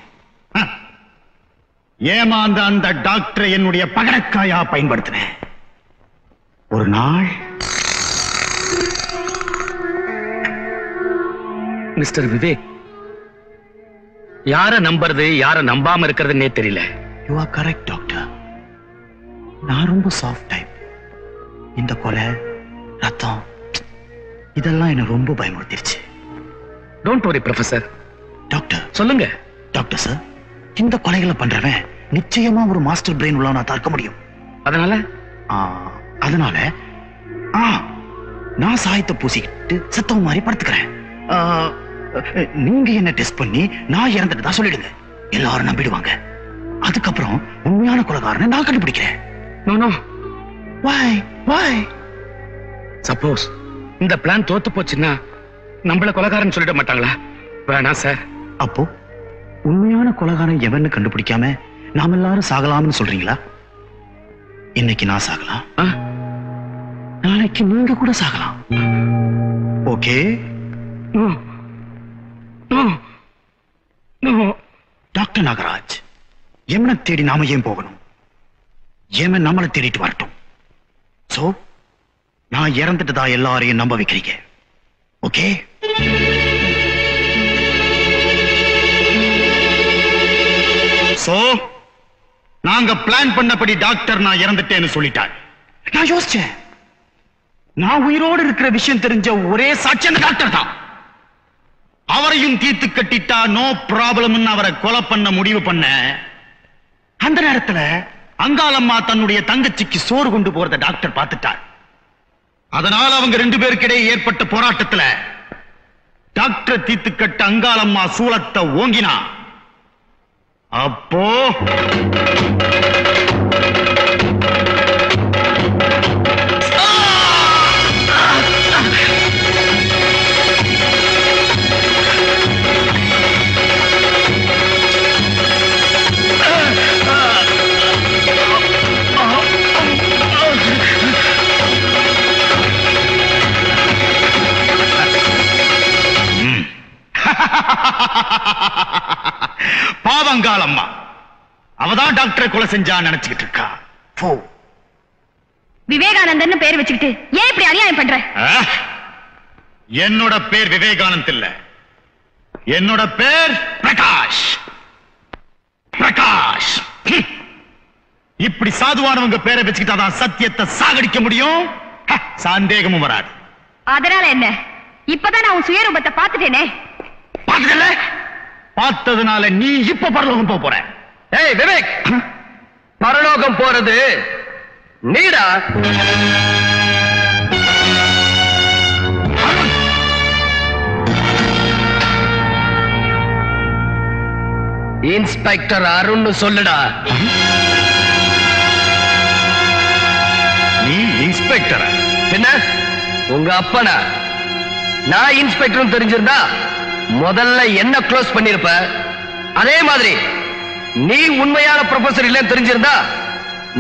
ஏமாந்த அந்த டாக்டரை என்னுடைய பகடக்காயா பயன்படுத்தினேன். ஒரு நாள் மிஸ்டர் விவேக், யார நம்புறது யார நம்பாம இருக்கிறதுன்னே தெரியல. You are correct doctor. நான் ரொம்ப சாஃப்ட் டைப். இந்த கொலை, ரத்தம், இதெல்லாம் என்ன ரொம்ப பயமுறுத்திருச்சு. Don't worry professor. டாக்டர் சொல்லுங்க. டாக்டர் சார், இந்த கொலைகளை பண்றவன் நிச்சயமா ஒரு மாஸ்டர் பிரெயின் உள்ளவனா தற்க முடியும். அதனால நான் சாயத்தை பூசிக்கிட்டு செத்தவ மாதிரி படுத்துக்கிறேன். நீங்க என்ன டெஸ்ட் பண்ணி நான் இறந்துட்டு தான் சொல்லிடுங்க. எல்லாரும் நம்பிடுவாங்க. அதுக்கப்புறம் உண்மையான கொலைகாரனை நான் கண்டுபிடிக்கிறேன். சப்போஸ் இந்த பிளான் தோத்து போச்சுன்னா நம்மள கொலைகாரன்னு சொல்லிட மாட்டாங்களா? வேணாம் சார். அப்போ உண்மையான கொலைகாரன் எவன்னு கண்டுபிடிக்காம நாம எல்லாரும் சாகலாம்னு சொல்றீங்களா? இன்னைக்கு நான் சாகலாம், நாளைக்கு நீங்க கூட சாகலாம். ஓகே டாக்டர் நாகராஜ், எமனை தேடி நாம ஏன் போகணும்? எமன் நம்மளை தேடிட்டு வரட்டும். சோ நான் இறந்துட்டு தான் எல்லாரையும் நம்ப வைக்கிறீங்க. ஓகே சோ நாங்க பிளான் பண்ணபடி டாக்டர் நான் இறந்துட்டேன்னு சொல்லிட்டார். நான் யோசிச்சேன், நான் உயிரோடு இருக்கிற விஷயம் தெரிஞ்ச ஒரே சாட்சி அந்த டாக்டர் தான். அவரையும் தீர்த்து கட்டிட்டா நோ ப்ராப்ளம்னு அவரை கொலை பண்ண முடிவு பண்ண. அந்த நேரத்துல அங்காளம்மா தன்னுடைய தங்கச்சிக்கு சோறு கொண்டு போறத டாக்டர் பார்த்துட்டார். அதனால அவங்க ரெண்டு பேருக்கிடையே ஏற்பட்ட போராட்டத்துல டாக்டர் தீர்த்து கட்ட அங்காளம்மா சூலத்தை ஓங்கினா. அப்போ பாவங்காலம்மா, அவதான் டாக்டரை கொலை செஞ்சா நினைச்சுக்கிட்டு இருக்கா. போ. விவேகானந்தன் பேர் வச்சுக்கிட்டு ஏன் இப்படி அநியாயம் பண்ற? என்னோட பேர் விவேகானந்த் இல்ல, என்னோட பேர் பிரகாஷ். பிரகாஷ். இப்படி சாதுவானவங்க பேரை வச்சுக்கிட்டாதான் சத்தியத்தை சாகடிக்க முடியும், சந்தேகமும் வராது. அதனால என்ன, இப்பதான் நான் சுயரூபத்தை பார்த்துட்டேனே. பார்த்ததுனால நீ இப்ப பரலோகம் போக போற. ஏய் விவேக், பரலோகம் போறது நீடா? இன்ஸ்பெக்டர் அருண் சொல்லுடா. நீ இன்ஸ்பெக்டர் என்ன? உங்க அப்பனா? நான் இன்ஸ்பெக்டர் தெரிஞ்சிருந்தா முதல்ல என்ன க்ளோஸ் பண்ணிருப்ப. அதே மாதிரி நீ உண்மையான ப்ரொஃபசர் இல்லைன்னு தெரிஞ்சிருந்தா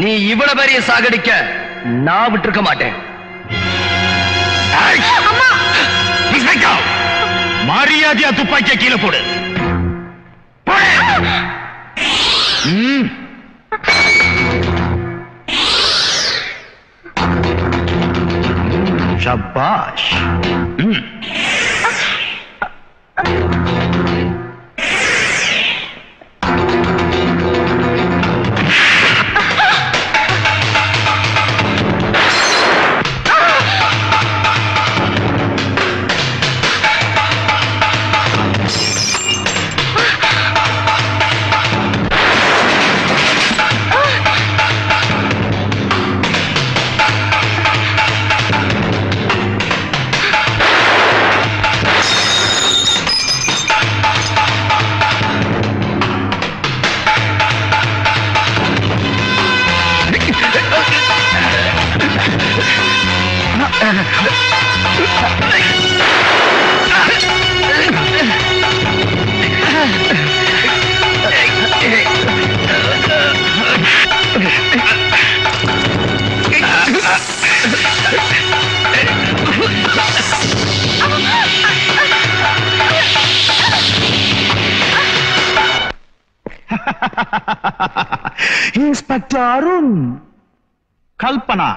நீ இவ்வளவு பெரிய சாகடிக்க நான் விட்டுருக்க மாட்டேன். மரியாதையா துப்பாக்கிய கீழே போடு. சபாஷ். Inspector Arun. Kalpana.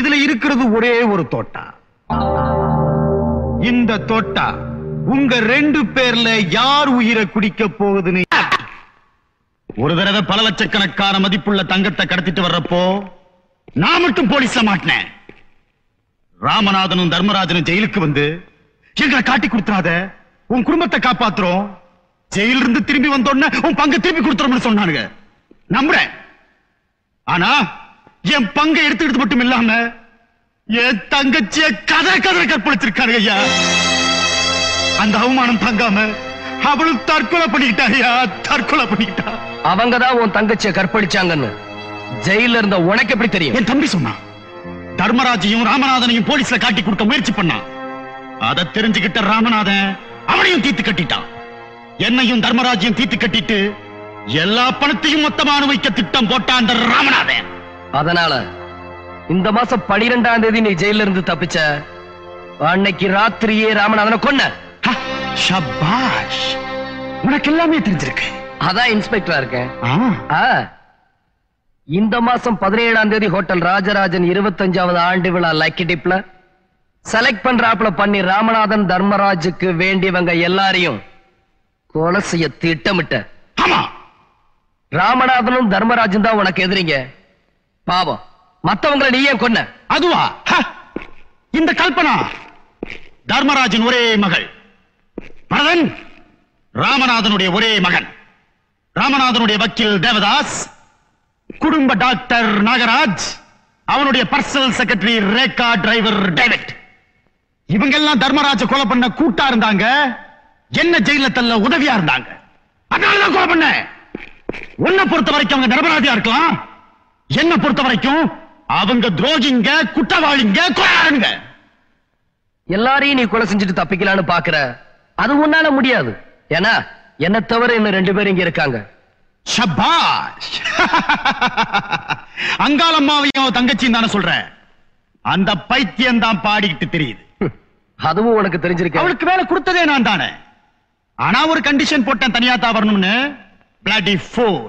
இதில் இருக்கிறது ஒரே ஒரு தோட்டா. இந்த தோட்டா உங்க ரெண்டு பேர்ல யார் உயிரை குடிக்க போகுதுன்னு ஒரு தடவை பல லட்சக்கணக்கான மதிப்புள்ள தங்கத்தை கடத்திட்டு வர்றப்போ நான் மட்டும் போலீஸ்ல மாட்டினேன். ராமநாதனும் தர்மராஜனும் ஜெயிலுக்கு வந்து எங்களை காட்டி கொடுத்தாத, உன் குடும்பத்தை காப்பாத்துறோம், ஜெயில இருந்து திரும்பி வந்தோடனே உன் பங்க திருப்பி கொடுத்துறோம்னு சொன்னானுங்க. நம்புறேன். ஆனா என் பங்கை எடுத்துக்கிட்டு மட்டும் இல்லாம என் தங்கச்சிய கதற கதற கற்பழிச்சிருக்காரு ஐயா. அந்த அவமானம் தாங்காம அவளும் தற்கொலை பண்ணிக்கிட்டா ஐயா, தற்கொலை பண்ணிக்கிட்டா. அவங்கதான் உன் தங்கச்சிய கற்பழிச்சாங்கன்னு ஜெயில இருந்த உனக்கு எப்படி தெரியும்? என் தம்பி சொன்னா, தர்மராஜையும் ராமநாதனையும் போலீஸ்ல காட்டி கொடுக்க முயற்சி பண்ணான். அதை தெரிஞ்சுக்கிட்ட ராமநாதன் அவனையும் தீத்து கட்டிட்டான். என்னையும் தர்மராஜையும் தீத்து கட்டிட்டு எல்லா பணத்தையும் மொத்தமான வைக்க திட்டம் போட்டான் அந்த ராமநாதன். அதனால இந்த மாசம் 12ஆம் தேதி நீ ஜெயில இருந்து தப்பிச்ச அன்னைக்கு ராத்திரியே ராமநாதனை கொன்ன. ஷபாஷ், உனக்கு எல்லாமே தெரிஞ்சிருக்கு. அதான் இன்ஸ்பெக்டரா இருக்கேன். இந்த மாசம் 17ஆம் தேதி ஹோட்டல் ராஜராஜன் 25வது ஆண்டு விழா லக்கி டிப்ல செலக்ட் பண்றாப்ல பண்ணி ராமநாதன் தர்மராஜுக்கு வேண்டியவங்க எல்லாரையும் கொலை செய்ய திட்டமிட்ட. ராமநாதனும் தர்மராஜும் தான் உனக்கு எதிரிங்க. பாவம், மத்தவங்களை நீ ஏன் கொன்ன? அதுவா இந்த கல்பனா தர்மராஜன் ஒரே மகள், வரதன் ராமநாதனுடைய ஒரே மகன். ராமநாதனுடைய வக்கீல் தேவதாஸ், குடும்ப டாக்டர் நாகராஜ், அவனுடைய personal secretary Rekha, driver David, இவங்க எல்லாம் தர்மராஜ கொலை பண்ண கூட்டா இருந்தாங்க. என்ன ஜெயில தள்ள உதவியா இருந்தாங்க. அதனாலதான் கொலை பண்ண. உன்னை பொறுத்த வரைக்கும் அவங்க நிரபராதியா இருக்கலாம், என்ன பொறுத்த வரைக்கும் அவங்க துரோகிங்க, குற்றவாளிங்க, கொலையாளுங்க. எல்லாரையும் நீ கொலை செஞ்சுட்டு தப்பிக்கலான்னு பாக்குற, அது உன்னால முடியாது. ஏன்னா என்ன தவிர இன்னும் 2 பேர் இங்க இருக்காங்க. சபாஷ், அங்காளம்மாவையும் தங்கச்சியும் தானே சொல்ற. அந்த பைத்தியம் தான் பாடிக்கிட்டு தெரியுது. அதுவும் உனக்கு தெரிஞ்சிருக்கு. அவளுக்கு வேலை கொடுத்ததே நான் தானே. ஆனா ஒரு கண்டிஷன் போட்டேன், தனியா தான் வரணும்னு. பிளாடி ஃபோன்,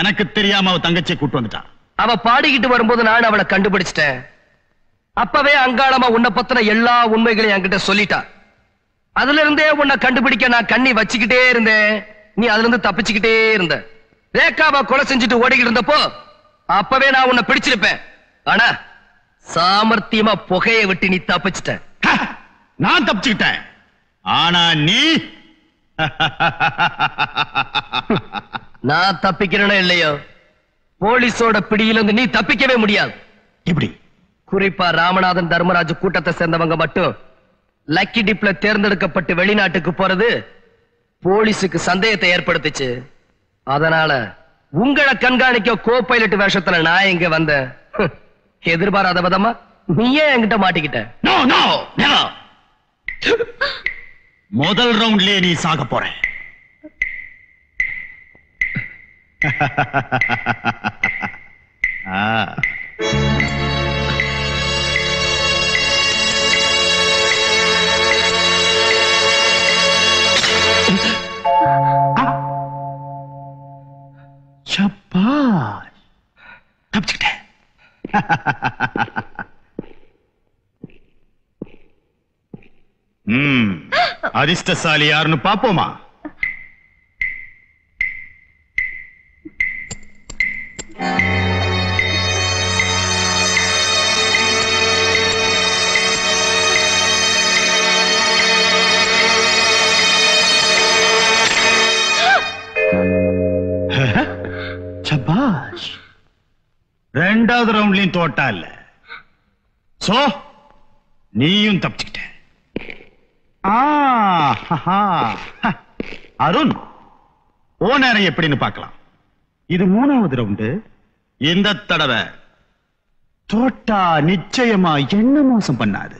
எனக்கு தெரியாம அவ தங்கச்சியை கூட்டு வந்துட்டான். அவ பாடிக்கிட்டு வரும்போது நான் அவளை கண்டுபிடிச்சிட்டேன். அப்பவே அங்காளம்மா உன்னை பத்தின எல்லா உண்மைகளையும் என்கிட்ட சொல்லிட்டா. அதுல இருந்தே உன்னை கண்டுபிடிக்க நான் கண்ணி வச்சுக்கிட்டே இருந்தேன். நீ அதுல இருந்து தப்பிச்சுக்கிட்டே இருந்த. ரேகாவை கொலை செஞ்சுட்டு ஓடிக்கிட்டு இருந்தப்போ அப்பவே நான் உன்னை பிடிச்சிருப்பேன். ஆனா சாமர்த்தியமா புகையை விட்டு நீ தப்பிச்சிட்ட. நான் தப்பிச்சுக்கிட்டேன். ஆனா நீ, நான் தப்பிக்கிறேனோ இல்லையோ, போலீஸோட பிடியிலிருந்து நீ தப்பிக்கவே முடியாது. இப்படி குறிப்பா ராமநாதன் தர்மராஜ் கூட்டத்தை சேர்ந்தவங்க மட்டும் லக்கி டிப்ல தேர்ந்தெடுக்கப்பட்டு வெளிநாட்டுக்கு போறது போலீஸுக்கு சந்தேகத்தை ஏற்படுத்துச்சு. அதனால உங்களை கண்காணிக்க கோபைலட் வேஷத்துல நான் இங்க வந்த. எதிர்பாராத விதமா நீயே என்கிட்ட மாட்டிக்கிட்ட. முதல் ரவுண்ட்லயே நீ சாக போற. தப்பிச்சுக்கிட்டேன். அதிர்ஷ்டசாலி யாருன்னு பாப்போமா? ரெண்டாவது ரவுண்ட்லயும் தோட்டா இல்ல, சோ நீயும் தப்பிச்சுக்கிட்ட. அருண், ஓ நேரம் எப்படின்னு பார்க்கலாம். இது 3ஆவது ரவுண்டு. இந்த தடவை தோட்டா நிச்சயமா என்ன மோசம் பண்ணாது.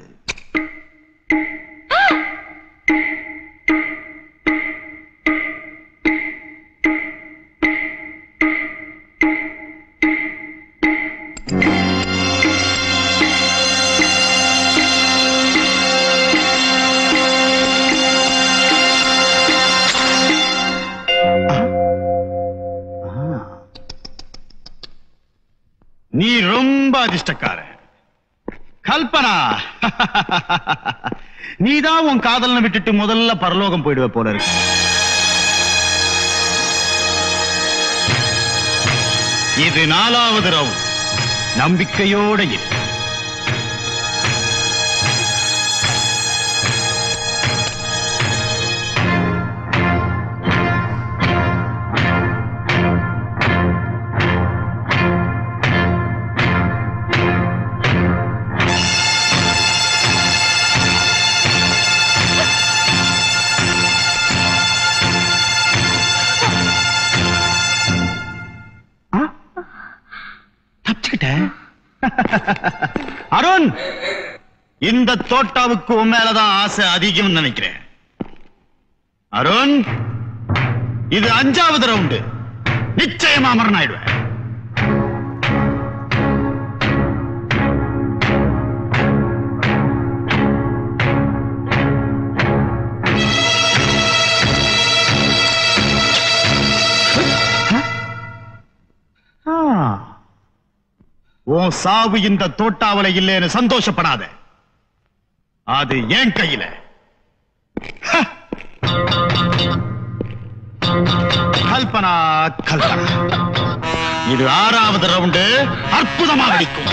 துரதிஷ்டக்காரன். கல்பனா, நீதான் உன் காதலனை விட்டுட்டு முதல்ல பரலோகம் போயிடுவ போல இருக்கு. இது 4வது ரவுண்ட். நம்பிக்கையோட இரு. அருண், இந்த தோட்டாவுக்கு மேலதான் ஆசை அதிகம் நினைக்கிறேன். அருண், இது 5வது ரவுண்டு. நிச்சயமா அமரன் ஆயிடுவேன். உன் சாவு இந்த தோட்டாவலை இல்லைன்னு சந்தோஷப்படாத. அது ஏன் கையில. கல்பனா கல்பனா, இது 6வது ரவுண்டு. அற்புதமா அடிக்கும்.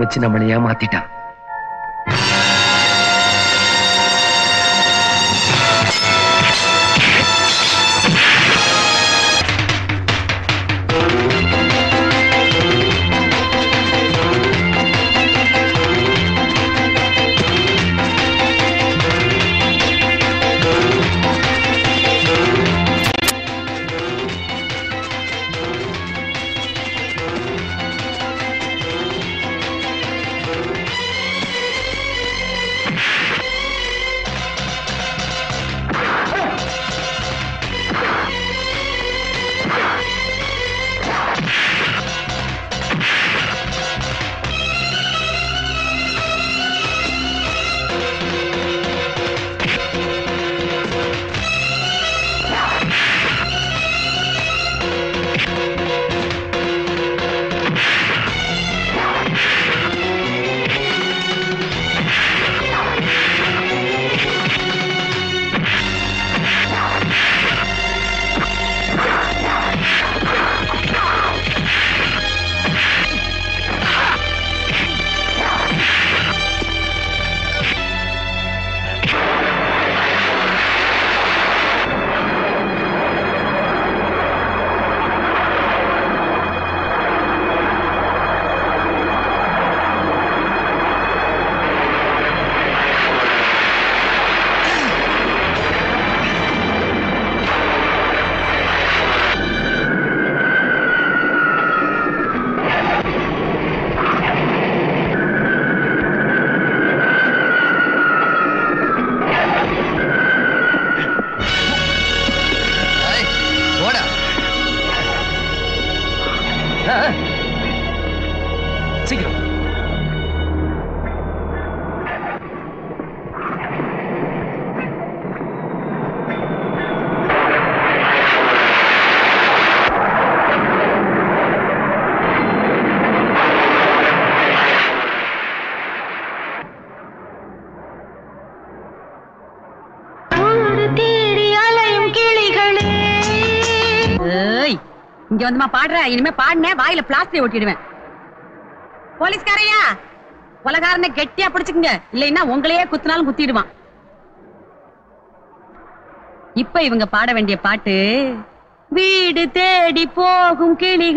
வச்சு நம்மளை ஏமாத்திட்டான். சீக்கிரம். இங்க வந்துமா பாடுற, இனிமே பாடுனே வாயில பிளாஸ்டர் ஒட்டிடுவேன். போலீஸ்காரையா கொலகாரனை கெட்டியா பிடிச்சுக்குங்க, இல்லைன்னா உங்களையே குத்தினாலும் குத்திடுவான். இப்ப இவங்க பாட வேண்டிய பாட்டு வீடு தேடி போகும் கிளிகளே.